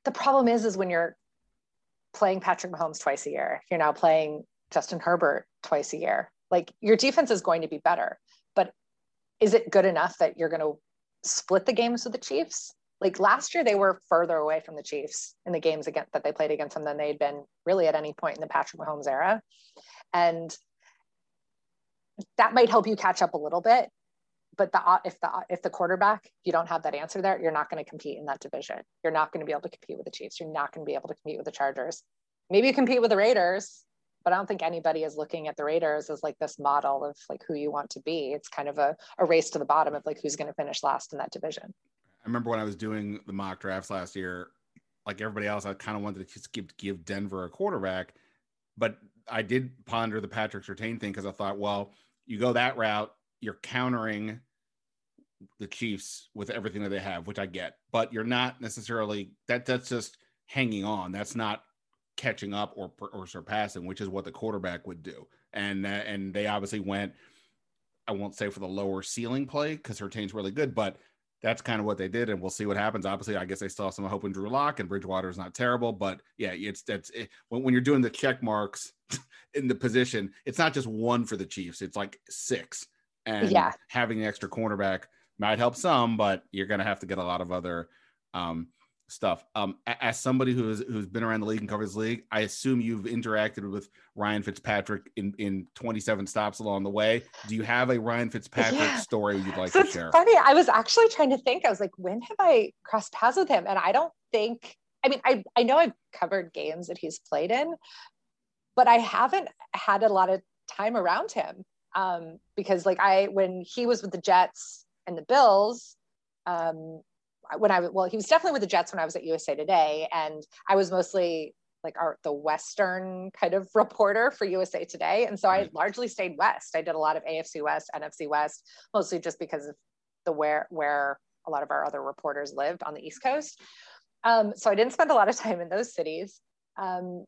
The problem is, is when you're playing Patrick Mahomes twice a year, you're now playing Justin Herbert twice a year, like your defense is going to be better, but is it good enough that you're going to split the games with the Chiefs? Like last year, they were further away from the Chiefs in the games against, that they played against them than they'd been really at any point in the Patrick Mahomes era. And that might help you catch up a little bit, but the, if the, if the quarterback, you don't have that answer there, you're not going to compete in that division. You're not going to be able to compete with the Chiefs. You're not going to be able to compete with the Chargers. Maybe you compete with the Raiders, but I don't think anybody is looking at the Raiders as like this model of like who you want to be. It's kind of a, a race to the bottom of like who's going to finish last in that division. I remember when I was doing the mock drafts last year, like everybody else, I kind of wanted to just give, give Denver a quarterback, but I did ponder the Patrick Surtain thing because I thought, well, you go that route, you're countering the Chiefs with everything that they have, which I get, but you're not necessarily that. That's just hanging on. That's not catching up or or surpassing, which is what the quarterback would do. And uh, and they obviously went, I won't say for the lower ceiling play because her team's really good, but that's kind of what they did, and we'll see what happens. Obviously, I guess they still have some hope in Drew Lock, and Bridgewater is not terrible, but yeah, it's that's it, when, when you're doing the check marks in the position, it's not just one for the Chiefs, it's like six, and yeah, having an extra cornerback might help some, but you're going to have to get a lot of other um stuff. Um, as somebody who's who's been around the league and covers the league, I assume you've interacted with Ryan Fitzpatrick in, in twenty-seven stops along the way. Do you have a Ryan Fitzpatrick yeah. story you'd like so to share? It's funny. I was actually trying to think. I was like, when have I crossed paths with him? And I don't think. I mean, I I know I've covered games that he's played in, but I haven't had a lot of time around him um, because, like, I when he was with the Jets and the Bills. Um, when I well, he was definitely with the Jets when I was at U S A Today, and I was mostly like our, the Western kind of reporter for U S A Today, and so I largely stayed West. I did a lot of A F C West, N F C West, mostly just because of the where where a lot of our other reporters lived on the East Coast. Um, so I didn't spend a lot of time in those cities. Um,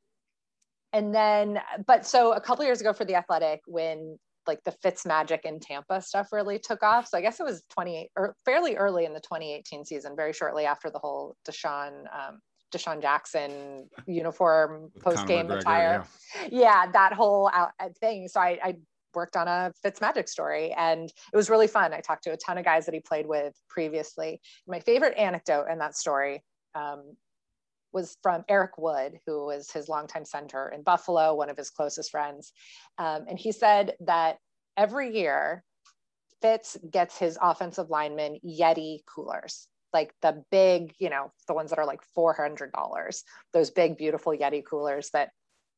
and then, but so a couple years ago for The Athletic, when like the Fitzmagic in Tampa stuff really took off. So I guess it was twenty-eight or fairly early in the twenty eighteen season, very shortly after the whole Deshaun, um, Deshaun Jackson uniform post-game McGregor, attire. Yeah. yeah, that whole out- thing. So I, I worked on a Fitzmagic story, and it was really fun. I talked to a ton of guys that he played with previously. My favorite anecdote in that story um, was from Eric Wood, who was his longtime center in Buffalo, one of his closest friends. Um, and he said that every year, Fitz gets his offensive linemen Yeti coolers, like the big, you know, the ones that are like four hundred dollars, those big, beautiful Yeti coolers that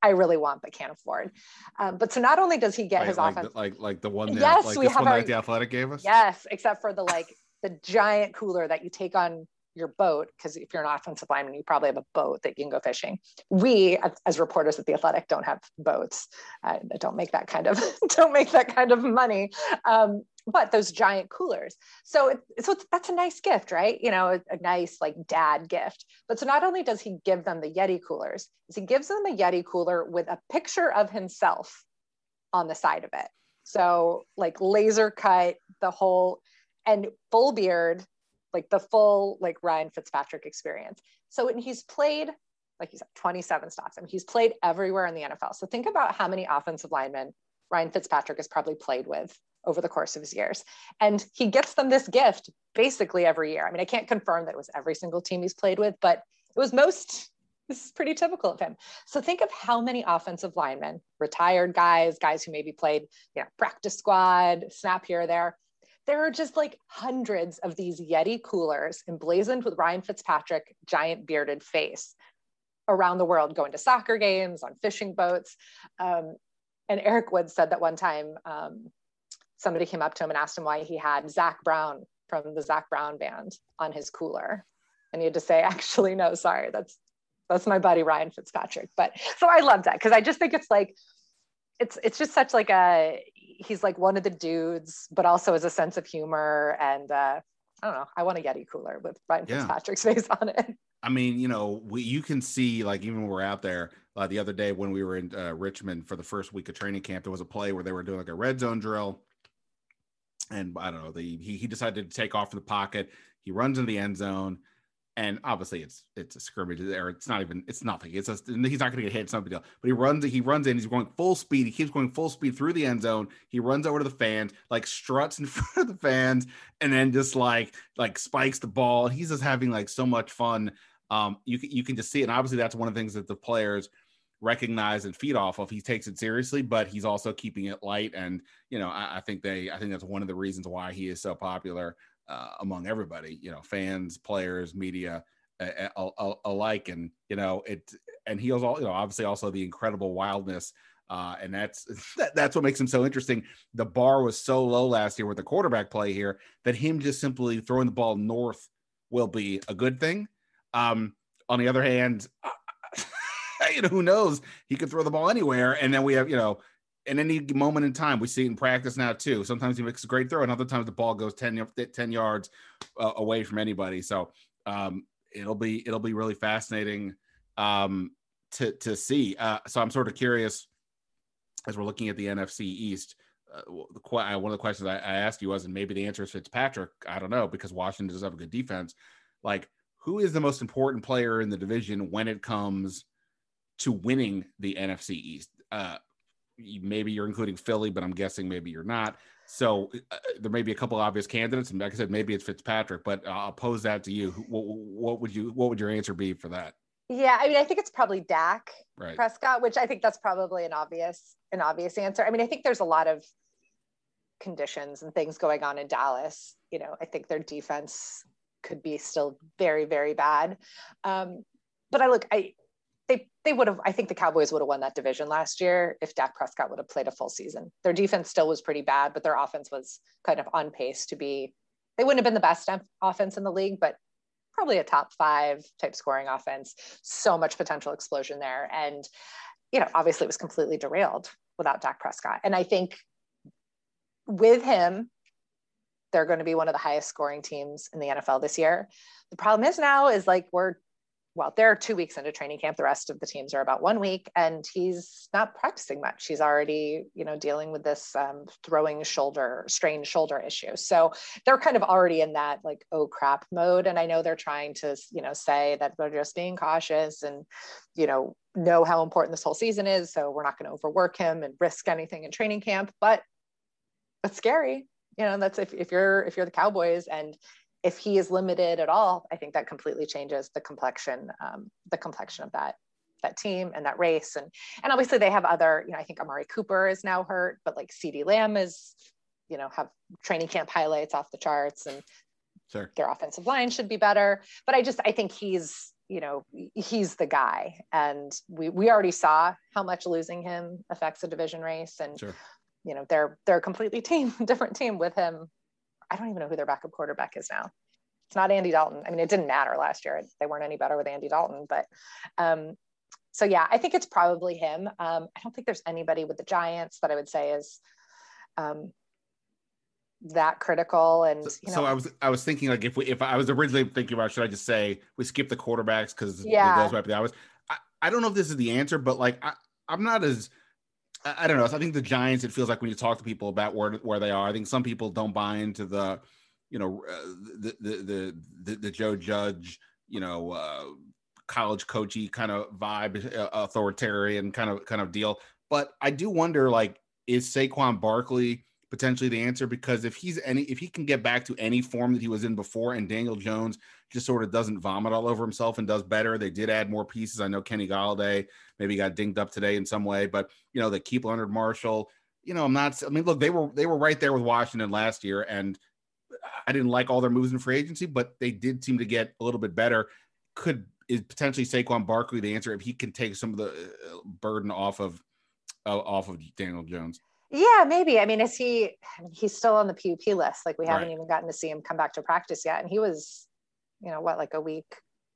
I really want but can't afford. Um, but so not only does he get like, his like offense. The, like, like the one that, yes, like we this have one our, that The Athletic gave us? Yes, except for the like the giant cooler that you take on your boat, because if you're an offensive lineman, you probably have a boat that you can go fishing. We, as reporters at The Athletic, don't have boats. Uh, don't make that kind of don't make that kind of money. Um, but those giant coolers. So, it, so it's, that's a nice gift, right? You know, a, a nice like dad gift. But so not only does he give them the Yeti coolers, is he gives them a Yeti cooler with a picture of himself on the side of it. So like laser cut the whole and full beard. Like the full, like Ryan Fitzpatrick experience. So when he's played like you said, twenty-seven stops. I mean, he's played everywhere in the N F L. So think about how many offensive linemen Ryan Fitzpatrick has probably played with over the course of his years. And he gets them this gift basically every year. I mean, I can't confirm that it was every single team he's played with, but it was most, this is pretty typical of him. So think of how many offensive linemen, retired guys, guys who maybe played, you know, practice squad, snap here or there. There are just like hundreds of these Yeti coolers emblazoned with Ryan Fitzpatrick, giant bearded face around the world, going to soccer games, on fishing boats. Um, and Eric Woods said that one time, um, somebody came up to him and asked him why he had Zach Brown from the Zach Brown Band on his cooler. And he had to say, actually, no, sorry, that's, that's my buddy, Ryan Fitzpatrick. But so I love that, because I just think it's like, it's, it's just such like a, he's like one of the dudes, but also has a sense of humor. And uh, I don't know, I want a Yeti cooler with Ryan yeah. Fitzpatrick's face on it. I mean, you know, we, you can see, like, even when we're out there, uh, the other day when we were in uh, Richmond for the first week of training camp, there was a play where they were doing like a red zone drill. And I don't know, the, he, he decided to take off from the pocket. He runs into the end zone. And obviously it's, it's a scrimmage or it's not even, it's nothing. It's a, he's not going to get hit. It's not a big deal, but he runs, he runs in, he's going full speed. He keeps going full speed through the end zone. He runs over to the fans, like struts in front of the fans, and then just like, like spikes the ball. He's just having like so much fun. Um, you can, you can just see it. And obviously that's one of the things that the players recognize and feed off of. He takes it seriously, but he's also keeping it light. And, you know, I, I think they, I think that's one of the reasons why he is so popular Uh, among everybody, you know, fans, players, media, uh, uh, alike. And, you know, it, and he was all, you know, obviously also the incredible wildness. Uh, and that's, that, that's what makes him so interesting. The bar was so low last year with the quarterback play here that him just simply throwing the ball north will be a good thing. Um, on the other hand, you know, who knows, he could throw the ball anywhere. And then we have, you know, in any moment in time, we see it in practice now too. Sometimes he makes a great throw, and other times the ball goes ten, ten yards uh, away from anybody. So um, it'll be it'll be really fascinating um, to to see. Uh, so I'm sort of curious as we're looking at the N F C East. Uh, one of the questions I, I asked you was, and maybe the answer is Fitzpatrick. I don't know, because Washington does have a good defense. Like, who is the most important player in the division when it comes to winning the N F C East? Uh, Maybe you're including Philly, but I'm guessing maybe you're not. So uh, there may be a couple obvious candidates, and like I said, maybe it's Fitzpatrick. But uh, I'll pose that to you. What, what would you? What would your answer be for that? Yeah, I mean, I think it's probably Dak right. Prescott, which I think that's probably an obvious, an obvious answer. I mean, I think there's a lot of conditions and things going on in Dallas. You know, I think their defense could be still very, very bad. Um, but I look, I. They, they would have, I think the Cowboys would have won that division last year if Dak Prescott would have played a full season. Their defense still was pretty bad, but their offense was kind of on pace to be, they wouldn't have been the best offense in the league, but probably a top five type scoring offense. So much potential explosion there. And, you know, obviously it was completely derailed without Dak Prescott. And I think with him, they're going to be one of the highest scoring teams in the N F L this year. The problem is now is like, we're well, they're two weeks into training camp. The rest of the teams are about one week, and he's not practicing much. He's already, you know, dealing with this um, throwing shoulder, strained shoulder issue. So they're kind of already in that like, oh crap mode. And I know they're trying to, you know, say that they're just being cautious and, you know, know how important this whole season is. So we're not going to overwork him and risk anything in training camp, but it's scary. You know, that's if, if you're, if you're the Cowboys, and if he is limited at all, I think that completely changes the complexion, um, the complexion of that, that team and that race. And, and obviously they have other, you know, I think Amari Cooper is now hurt, but like CeeDee Lamb is, you know, have training camp highlights off the charts, and sure, their offensive line should be better. But I just, I think he's, you know, he's the guy, and we, we already saw how much losing him affects a division race, and, sure, you know, they're, they're a completely team, different team with him. I don't even know who their backup quarterback is now. It's not Andy Dalton. I mean, it didn't matter last year. They weren't any better with Andy Dalton, but um, so yeah, I think it's probably him. Um, I don't think there's anybody with the Giants that I would say is um, that critical. And, you know, so I was, I was thinking like, if we, if I was originally thinking about, should I just say we skip the quarterbacks? Cause yeah, those might be, I was, I, I don't know if this is the answer, but like, I, I'm not as, I don't know. I think the Giants, it feels like when you talk to people about where, where they are, I think some people don't buy into the, you know, uh, the, the, the, the, the Joe Judge, you know, uh, college coachy kind of vibe, uh, authoritarian kind of kind of deal. But I do wonder, like, is Saquon Barkley potentially the answer? Because if he's any, if he can get back to any form that he was in before, and Daniel Jones just sort of doesn't vomit all over himself and does better. They did add more pieces. I know Kenny Galladay maybe got dinged up today in some way, but you know, they keep Leonard Marshall, you know, I'm not, I mean, look, they were, they were right there with Washington last year, and I didn't like all their moves in free agency, but they did seem to get a little bit better. Could is potentially Saquon Barkley the answer if he can take some of the burden off of, uh, off of Daniel Jones? Yeah, maybe. I mean, is he, I mean, he's still on the P U P list. Like, we haven't right. even gotten to see him come back to practice yet. And he was, you know, what, like a week,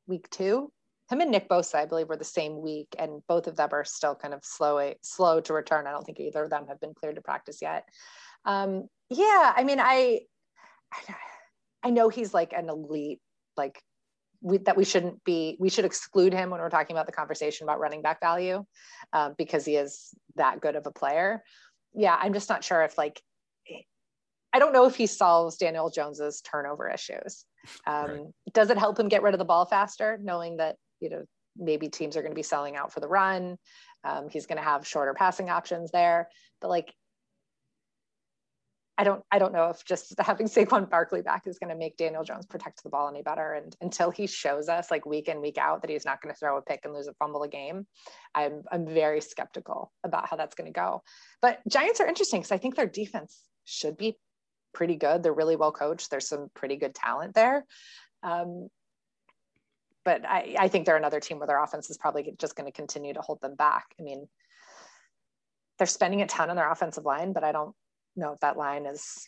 week two, him and Nick Bosa, I believe, were the same week. And both of them are still kind of slow, slow to return. I don't think either of them have been cleared to practice yet. Um, yeah. I mean, I, I know he's like an elite, like we, that we shouldn't be, we should exclude him when we're talking about the conversation about running back value, uh, because he is that good of a player. Yeah, I'm just not sure if, like, I don't know if he solves Daniel Jones's turnover issues. Um, right. Does it help him get rid of the ball faster, knowing that, you know, maybe teams are going to be selling out for the run? Um, he's going to have shorter passing options there. But, like, I don't I don't know if just having Saquon Barkley back is going to make Daniel Jones protect the ball any better. And until he shows us, like, week in, week out, that he's not going to throw a pick and lose a fumble a game, I'm I'm very skeptical about how that's going to go. But Giants are interesting because I think their defense should be pretty good. They're really well coached. There's some pretty good talent there. Um, but I, I think they're another team where their offense is probably just going to continue to hold them back. I mean, they're spending a ton on their offensive line, but I don't know if that line is,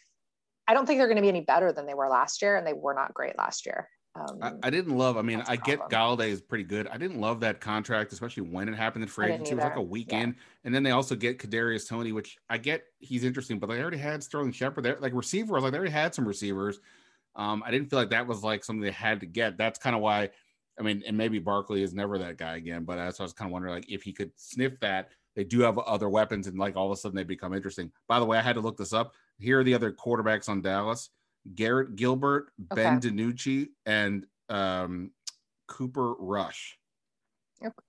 I don't think they're going to be any better than they were last year, and they were not great last year. Um, I, I didn't love, I mean, I get Galladay is pretty good. I didn't love that contract, especially when it happened in free agency. It was like a weekend. Yeah. And then they also get Kadarius Toney, which I get he's interesting, but they already had Sterling Shepard there. Like receiver, I was like, they already had some receivers. Um, I didn't feel like that was like something they had to get. That's kind of why, I mean, and maybe Barkley is never that guy again, but that's what I was kind of wondering, like, if he could sniff that. They do have other weapons, and like all of a sudden they become interesting. By the way, I had to look this up. Here are the other quarterbacks on Dallas: Garrett Gilbert, okay. Ben DiNucci, and um, Cooper Rush.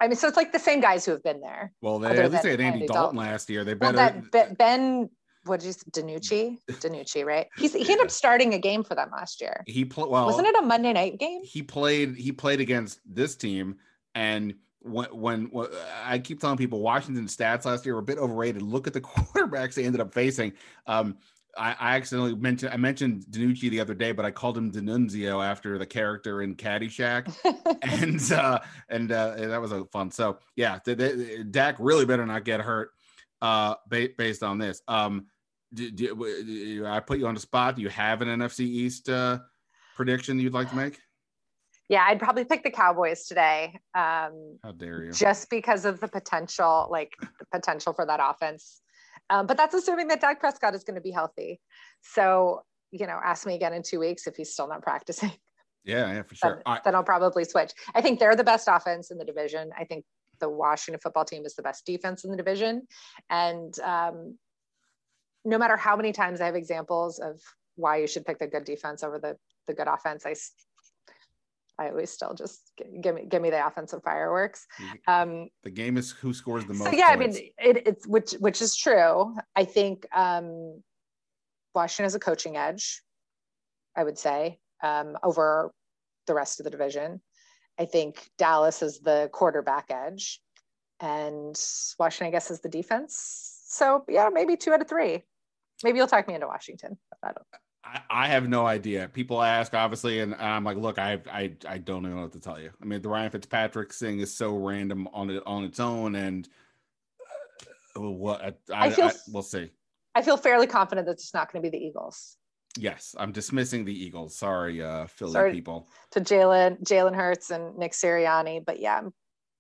I mean, so it's like the same guys who have been there. Well, they at least they had Andy, Andy Dalton, Dalton last year. They better well, that, Ben. What did you say? DiNucci? DiNucci, right? He's, he ended up starting a game for them last year. He pl- well, wasn't it a Monday night game? He played. He played against this team, and. When, when, when I keep telling people Washington's stats last year were a bit overrated, look at the quarterbacks they ended up facing. Um, I, I accidentally mentioned, I mentioned DiNucci the other day, but I called him D'Annunzio after the character in Caddyshack. and, uh, and, uh, and that was a fun. So yeah, they, they, Dak really better not get hurt, uh, ba- based on this. Um, do, do, do I put you on the spot? Do you have an N F C East, uh, prediction you'd like to make? Yeah, I'd probably pick the Cowboys today. Um, How dare you? Just because of the potential, like the potential for that offense. Um, but that's assuming that Dak Prescott is going to be healthy. So, you know, ask me again in two weeks if he's still not practicing. Yeah, yeah, for sure. Then, I, then I'll probably switch. I think they're the best offense in the division. I think the Washington football team is the best defense in the division. And um, no matter how many times I have examples of why you should pick the good defense over the, the good offense, I I always still just give me give me the offensive fireworks. Um, the game is who scores the most. So yeah, points. I mean, it, it's which which is true. I think um, Washington has a coaching edge, I would say, um, over the rest of the division. I think Dallas is the quarterback edge, and Washington, I guess, is the defense. So yeah, maybe two out of three. Maybe you'll talk me into Washington. I don't know. I have no idea. People ask, obviously, and I'm like, look, I I I don't even know what to tell you. I mean, the Ryan Fitzpatrick thing is so random on it on its own, and uh, what I, I, I, feel, I we'll see. I feel fairly confident that it's not going to be the Eagles. Yes, I'm dismissing the Eagles. Sorry, uh, Philly Sorry people. To Jalen Jalen Hurts and Nick Sirianni, but yeah.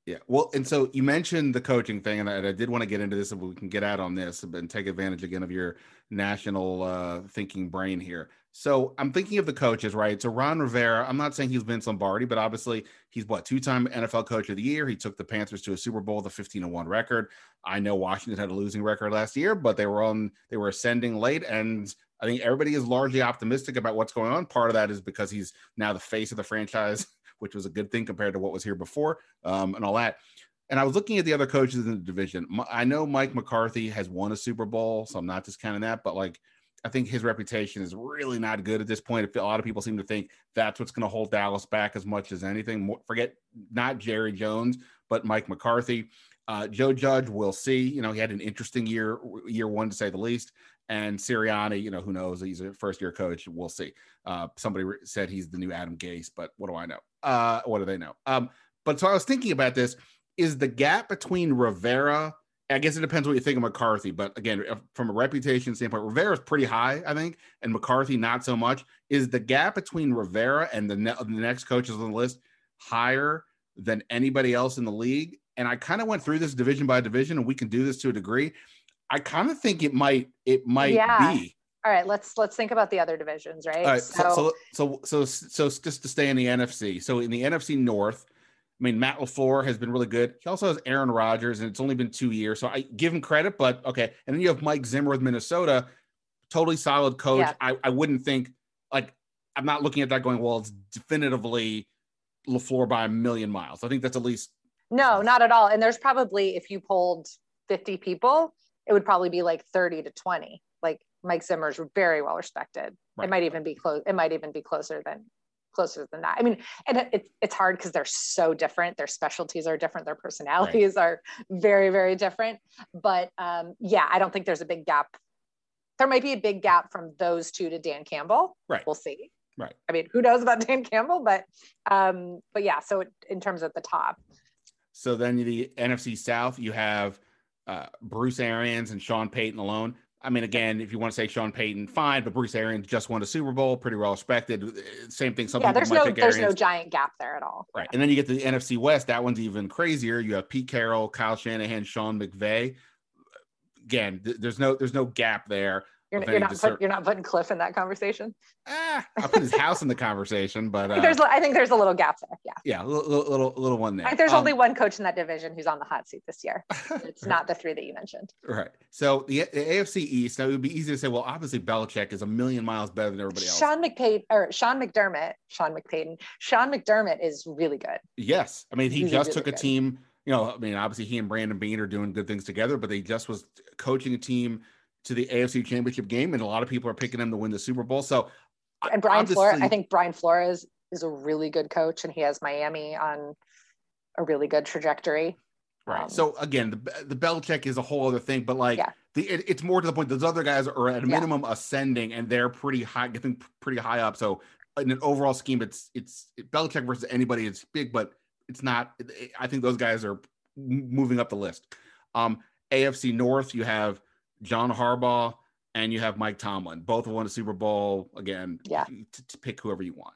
Yeah, well, and so you mentioned the coaching thing, and I, and I did want to get into this, and we can get out on this and take advantage again of your national uh, thinking brain here. So I'm thinking of the coaches, right? So Ron Rivera, I'm not saying he's Vince Lombardi, but obviously he's what, two-time N F L Coach of the Year. He took the Panthers to a Super Bowl, the fifteen and one record. I know Washington had a losing record last year, but they were on, they were ascending late, and I think everybody is largely optimistic about what's going on. Part of that is because he's now the face of the franchise which was a good thing compared to what was here before, um, and all that. And I was looking at the other coaches in the division. I know Mike McCarthy has won a Super Bowl, so I'm not discounting that, but like, I think his reputation is really not good at this point. A lot of people seem to think that's what's going to hold Dallas back as much as anything. Forget not Jerry Jones, but Mike McCarthy. Uh, Joe Judge, we'll see. You know, he had an interesting year, year one to say the least. And Sirianni, you know, who knows? He's a first-year coach. We'll see. Uh, somebody said he's the new Adam Gase, but what do I know? Uh, what do they know? Um, but so I was thinking about this. Is the gap between Rivera, I guess it depends what you think of McCarthy, but again, from a reputation standpoint, Rivera's pretty high, I think, and McCarthy not so much. Is the gap between Rivera and the, ne- the next coaches on the list higher than anybody else in the league? And I kind of went through this division by division, and we can do this to a degree. I kind of think it might it might yeah. be. All right, let's let's think about the other divisions, right? All right, so so so so, so just to stay in the N F C. So in the N F C North, I mean, Matt LaFleur has been really good. He also has Aaron Rodgers, and it's only been two years. So I give him credit, but okay. And then you have Mike Zimmer with Minnesota, totally solid coach. Yeah. I, I wouldn't think, like, I'm not looking at that going, well, it's definitively LaFleur by a million miles. I think that's at least. No, not at all. And there's probably, if you polled fifty people, it would probably be like thirty to twenty. Like, Mike Zimmer's very well respected. Right. It might even be close. It might even be closer than closer than that. I mean, and it, it's hard because they're so different. Their specialties are different. Their personalities right. are very, very different. But um, yeah, I don't think there's a big gap. There might be a big gap from those two to Dan Campbell. Right. We'll see. Right. I mean, who knows about Dan Campbell, but, um, but yeah, so it, in terms of the top. So then the N F C South, you have uh, Bruce Arians and Sean Payton alone. I mean, again, if you want to say Sean Payton, fine, but Bruce Arians just won a Super Bowl, pretty well respected. Same thing. Some yeah, there's no there's Arians. no giant gap there at all. Right, yeah. And then you get the N F C West. That one's even crazier. You have Pete Carroll, Kyle Shanahan, Sean McVay. Again, th- there's no there's no gap there. You're, you're not put, you're not putting Cliff in that conversation. Ah, I put his house in the conversation, but uh, I think there's I think there's a little gap there. Yeah, yeah, a little little little one there. I think there's um, only one coach in that division who's on the hot seat this year. It's not the three that you mentioned. Right. So the, the A F C East. Now it would be easy to say, well, obviously Belichick is a million miles better than everybody else. Sean McPay or Sean McDermott, Sean McPayton, Sean McDermott is really good. Yes, I mean he He's just really took good. a team. You know, I mean obviously he and Brandon Bean are doing good things together, but they just was coaching a team to the A F C Championship game, and a lot of people are picking him to win the Super Bowl. So, and Brian Flores, I think Brian Flores is, is a really good coach, and he has Miami on a really good trajectory. Right. Um, so again, the the Belichick is a whole other thing, but like yeah. the it, it's more to the point. Those other guys are at a minimum yeah. ascending, and they're pretty high, getting pretty high up. So in an overall scheme, it's it's Belichick versus anybody. It's big, but it's not. It, I think those guys are moving up the list. Um, A F C North, you have John Harbaugh, and you have Mike Tomlin. Both won a Super Bowl, again, yeah. to, to pick whoever you want.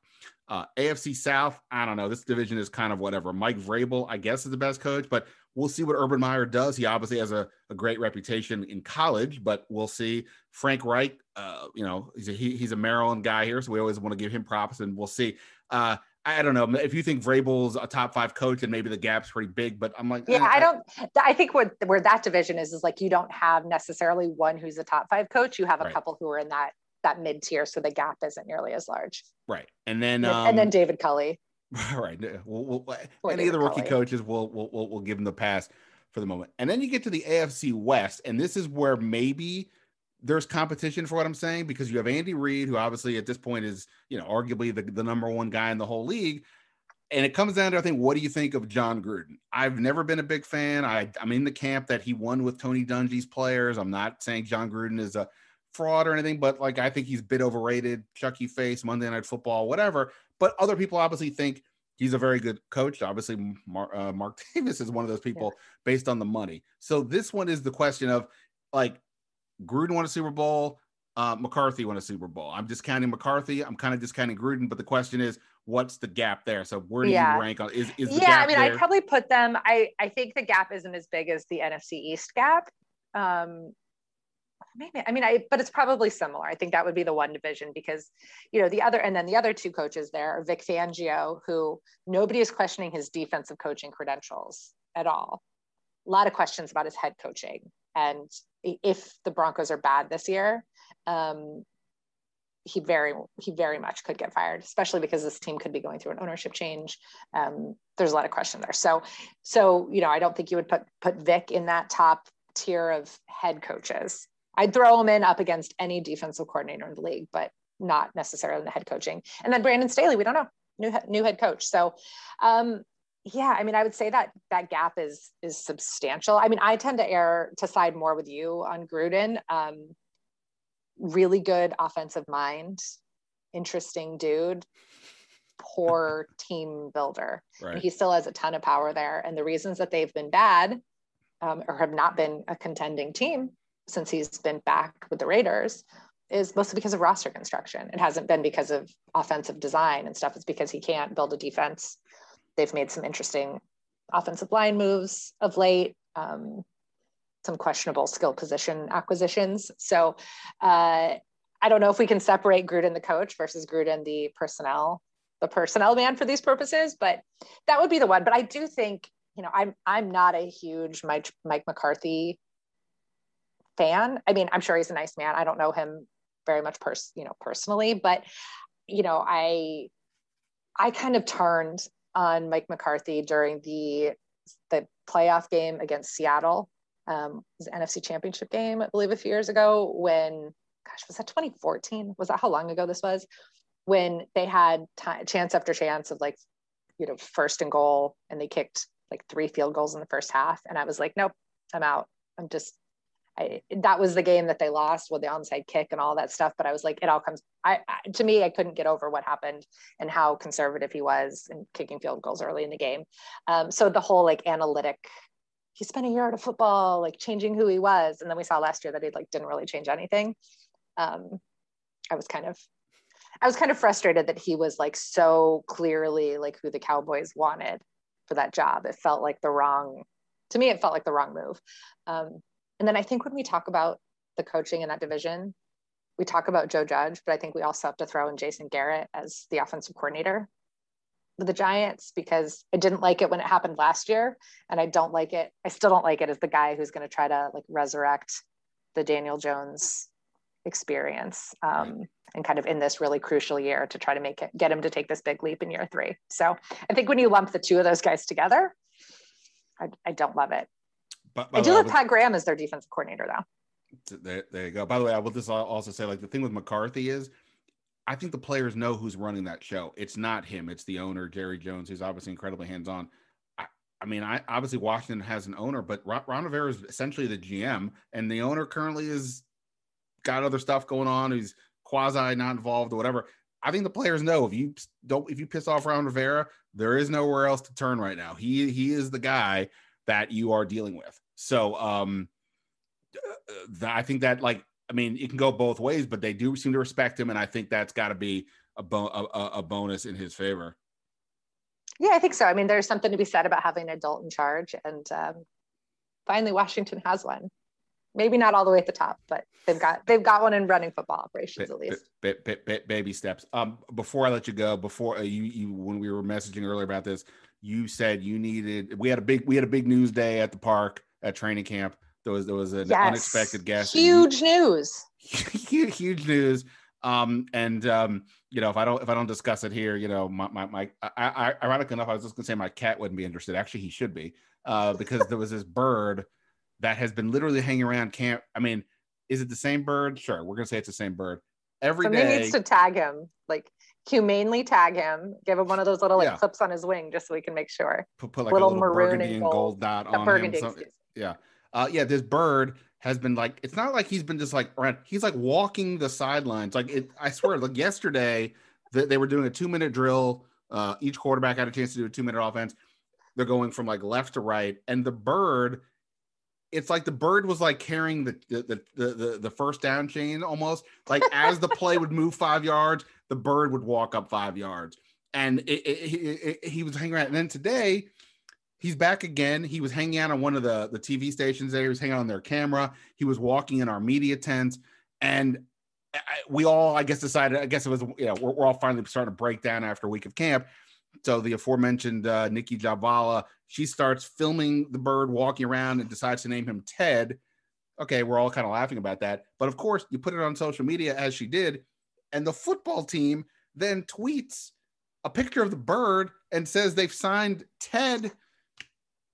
Uh, A F C South, I don't know. This division is kind of whatever. Mike Vrabel, I guess, is the best coach, but we'll see what Urban Meyer does. He obviously has a, a great reputation in college, but we'll see. Frank Reich, uh, you know, he's a, he, he's a Maryland guy here, so we always want to give him props, and we'll see. Uh, I don't know if you think Vrabel's a top five coach and maybe the gap's pretty big, but I'm like, yeah, I, I don't, I think what, where that division is, is like, you don't have necessarily one who's a top five coach. You have a right. couple who are in that, that mid tier. So the gap isn't nearly as large. Right. And then, and, um, and then David Culley. All right. We'll, we'll, any of the rookie Culley. coaches will, will, will, we'll give them the pass for the moment. And then you get to the A F C West. And this is where maybe there's competition for what I'm saying, because you have Andy Reid, who obviously at this point is, you know, arguably the, the number one guy in the whole league. And it comes down to, I think, what do you think of John Gruden? I've never been a big fan. I, I'm in the camp that he won with Tony Dungy's players. I'm not saying John Gruden is a fraud or anything, but like, I think he's a bit overrated, Chucky face, Monday Night Football, whatever. But other people obviously think he's a very good coach. Obviously, Mar- uh, Mark Davis is one of those people yeah. based on the money. So this one is the question of like, Gruden won a Super Bowl. Uh, McCarthy won a Super Bowl. I'm discounting McCarthy. I'm kind of discounting Gruden, but the question is, what's the gap there? So where do yeah. you rank on? Is, is the yeah, gap I mean, there? I'd probably put them. I, I think the gap isn't as big as the N F C East gap. Um, maybe I mean, I but it's probably similar. I think that would be the one division because, you know, the other and then the other two coaches there are Vic Fangio, who nobody is questioning his defensive coaching credentials at all. A lot of questions about his head coaching and if the Broncos are bad this year, um, he very he very much could get fired, especially because this team could be going through an ownership change. Um, there's a lot of question there. So, so you know, I don't think you would put put Vic in that top tier of head coaches. I'd throw him in up against any defensive coordinator in the league, but not necessarily in the head coaching. And then Brandon Staley, we don't know, new new head coach. So, um, yeah, I mean, I would say that that gap is is substantial. I mean, I tend to err to side more with you on Gruden. Um, really good offensive mind, interesting dude, poor team builder. Right. He still has a ton of power there. And the reasons that they've been bad um, or have not been a contending team since he's been back with the Raiders is mostly because of roster construction. It hasn't been because of offensive design and stuff. It's because he can't build a defense. They've made some interesting offensive line moves of late. Um, some questionable skill position acquisitions. So uh, I don't know if we can separate Gruden, the coach, versus Gruden, the personnel, the personnel man for these purposes, but that would be the one. But I do think, you know, I'm, I'm not a huge Mike, Mike McCarthy fan. I mean, I'm sure he's a nice man. I don't know him very much pers- you know, personally, but, you know, I, I kind of turned on Mike McCarthy during the, the playoff game against Seattle. Um, it was the N F C Championship game, I believe, a few years ago when, gosh, was that twenty fourteen? Was that how long ago this was? When they had t- chance after chance of like, you know, first and goal, and they kicked like three field goals in the first half. And I was like, nope, I'm out. I'm just, I, that was the game that they lost with the onside kick and all that stuff. But I was like, it all comes, I, I to me, I couldn't get over what happened and how conservative he was in kicking field goals early in the game. Um, so the whole like analytic, he spent a year out of football, like changing who he was. And then we saw last year that he like didn't really change anything. Um, I was kind of, I was kind of frustrated that he was like so clearly like who the Cowboys wanted for that job. It felt like the wrong, to me, it felt like the wrong move. Um, and then I think when we talk about the coaching in that division, we talk about Joe Judge, but I think we also have to throw in Jason Garrett as the offensive coordinator with the Giants, because I didn't like it when it happened last year. And I don't like it. I still don't like it as the guy who's going to try to like resurrect the Daniel Jones experience um, right. and kind of in this really crucial year to try to make it, get him to take this big leap in year three. So I think when you lump the two of those guys together, I, I don't love it. But I do love Pat Graham as their defensive coordinator though. There, there you go. By the way, I will just also say like the thing with McCarthy is I think the players know who's running that show. It's not him. It's the owner, Jerry Jones, who's obviously incredibly hands-on. I, I mean, I obviously Washington has an owner, but Ron, Ron Rivera is essentially the G M, and the owner currently is got other stuff going on. He's quasi not involved or whatever. I think the players know if you don't, if you piss off Ron Rivera, there is nowhere else to turn right now. He he is the guy that you are dealing with. So um, th- I think that like. I mean, it can go both ways, but they do seem to respect him, and I think that's got to be a, bo- a, a bonus in his favor. Yeah, I think so. I mean, there's something to be said about having an adult in charge, and um, finally, Washington has one. Maybe not all the way at the top, but they've got they've got one in running football operations ba- at least. Ba- ba- ba- baby steps. Um, before I let you go, before uh, you, you when we were messaging earlier about this, you said you needed. We had a big we had a big news day at the park at training camp. There was, there was an yes. unexpected guest. Huge you, news. huge, huge news. Um, and um, you know, if I don't, if I don't discuss it here, you know, my, my, my I, I, ironically enough, I was just gonna say my cat wouldn't be interested. Actually, he should be, uh, because there was this bird that has been literally hanging around camp. I mean, is it the same bird? Sure. We're gonna say it's the same bird. Every Somebody day needs to tag him, like humanely tag him, give him one of those little like yeah. clips on his wing, just so we can make sure. Put, put like little a little maroon burgundy and gold, gold dot on burgundy, him. So, yeah. Uh, yeah, this bird has been like, it's not like he's been just like around. He's like walking the sidelines. Like it, I swear, like yesterday they, they were doing a two minute drill. Uh, each quarterback had a chance to do a two minute offense. They're going from like left to right. And the bird, it's like the bird was like carrying the, the, the, the, the first down chain almost. Like as the play would move five yards, the bird would walk up five yards. And it, it, it, it, he was hanging around. And then today, he's back again. He was hanging out on one of the, the T V stations there. He was hanging out on their camera. He was walking in our media tent. And I, we all, I guess, decided, I guess it was, you know, we're, we're all finally starting to break down after a week of camp. So the aforementioned uh, Nikki Javala, she starts filming the bird walking around and decides to name him Ted. Okay, we're all kind of laughing about that. But of course, you put it on social media as she did. and the football team then tweets a picture of the bird and says they've signed Ted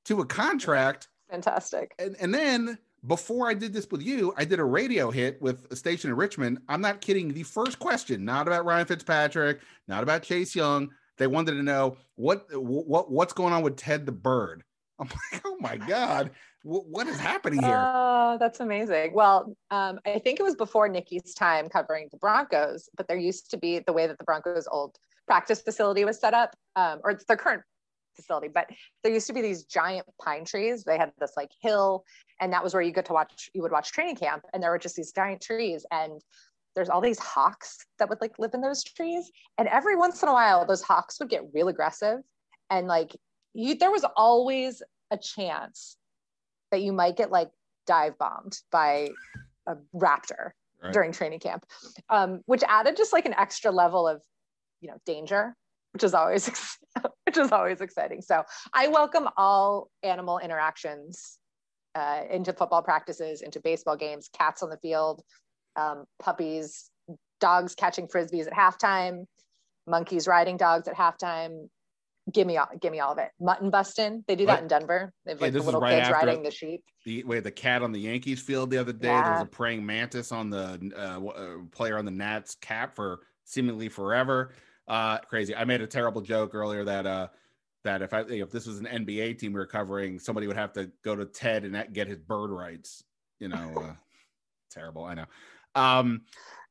to a contract. Fantastic. And, and then before I did this with you, I did a radio hit with a station in Richmond. I'm not kidding. The first question, not about Ryan Fitzpatrick, not about Chase Young. They wanted to know what, what, what's going on with Ted the bird. I'm like, oh my God, what is happening here? Oh, uh, that's amazing. Well, um, I think it was before Nikki's time covering the Broncos, but there used to be the way that the Broncos' old practice facility was set up, um, or it's their current facility, but there used to be these giant pine trees. They had this like hill, and that was where you got to watch, you would watch training camp, and there were just these giant trees, and there's all these hawks that would like live in those trees. And every once in a while, those hawks would get real aggressive, and like, You, there was always a chance that you might get like dive bombed by a raptor right. during training camp, um, which added just like an extra level of, you know, danger, which is always, which is always exciting. So I welcome all animal interactions uh, into football practices, into baseball games, cats on the field, um, puppies, dogs catching frisbees at halftime, monkeys riding dogs at halftime. Give me all, give me all of it. Mutton busting. They do that right. in Denver. They have like yeah, the little right kids riding the sheep. The way the cat on the Yankees field the other day, yeah. there was a praying mantis on the uh, player on the Nats cap for seemingly forever. Uh, crazy. I made a terrible joke earlier that, uh, that if I, if this was an N B A team we were covering, somebody would have to go to Ted and get his bird rights, you know, uh, terrible. I know. Um,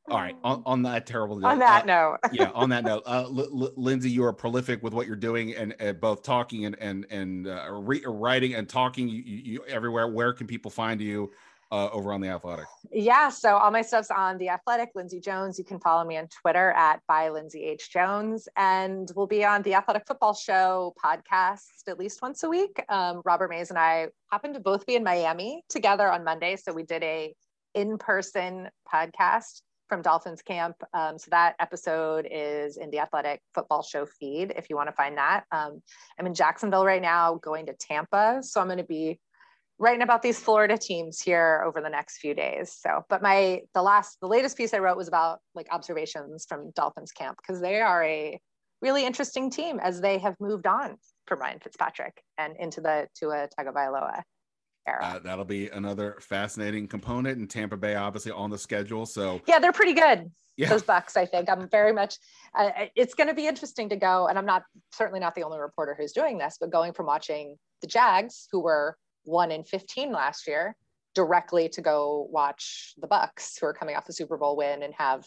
All right. On, on that terrible note. On that uh, note. yeah. On that note, uh, L- L- Lindsay, you are prolific with what you're doing and uh, both talking and and and uh, re- writing and talking. You, you everywhere. Where can people find you uh, over on The Athletic? Yeah. So all my stuff's on The Athletic. Lindsay Jones. You can follow me on Twitter at by Lindsay H Jones, and we'll be on The Athletic Football Show podcast at least once a week. Um, Robert Mays and I happen to both be in Miami together on Monday, so we did a in-person podcast from Dolphins camp. Um, so that episode is in The Athletic Football Show feed, if you want to find that. Um, I'm in Jacksonville right now, going to Tampa. So I'm going to be writing about these Florida teams here over the next few days. So, but my, the last, the latest piece I wrote was about like observations from Dolphins camp, because they are a really interesting team as they have moved on from Ryan Fitzpatrick and into the Tua Tagovailoa era. Uh, that'll be another fascinating component, and Tampa Bay obviously on the schedule. So yeah, they're pretty good. Yeah. Those Bucks, I think I'm very much, uh, it's going to be interesting to go. And I'm not, certainly not the only reporter who's doing this, but going from watching the Jags, who were one in fifteen last year, directly to go watch the Bucks, who are coming off the Super Bowl win and have,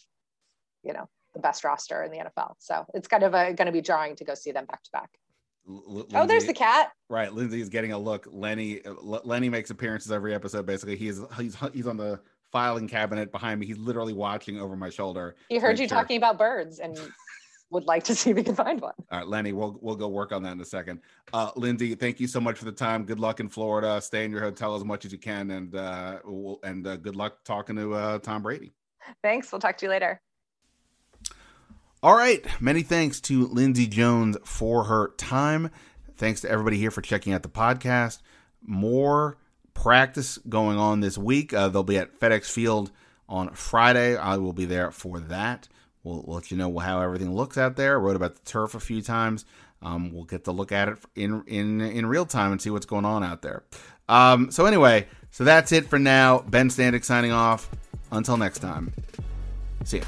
you know, the best roster in the N F L. So it's kind of going to be jarring to go see them back to back. Lindsay, oh, there's the cat. Right, Lindsay is getting a look. Lenny, L- Lenny makes appearances every episode. Basically, he is he's he's on the filing cabinet behind me. He's literally watching over my shoulder. He heard you sure. talking about birds and would like to see if he can find one. All right, Lenny, we'll we'll go work on that in a second. Uh, Lindsay, thank you so much for the time. Good luck in Florida. Stay in your hotel as much as you can, and uh, we'll, and uh, good luck talking to uh, Tom Brady. Thanks. We'll talk to you later. All right. Many thanks to Lindsay Jones for her time. Thanks to everybody here for checking out the podcast. More practice going on this week. Uh, they'll be at FedEx Field on Friday. I will be there for that. We'll, we'll let you know how everything looks out there. I wrote about the turf a few times. Um, we'll get to look at it in, in, in real time and see what's going on out there. Um, so anyway, so that's it for now. Ben Standig signing off. Until next time. See ya.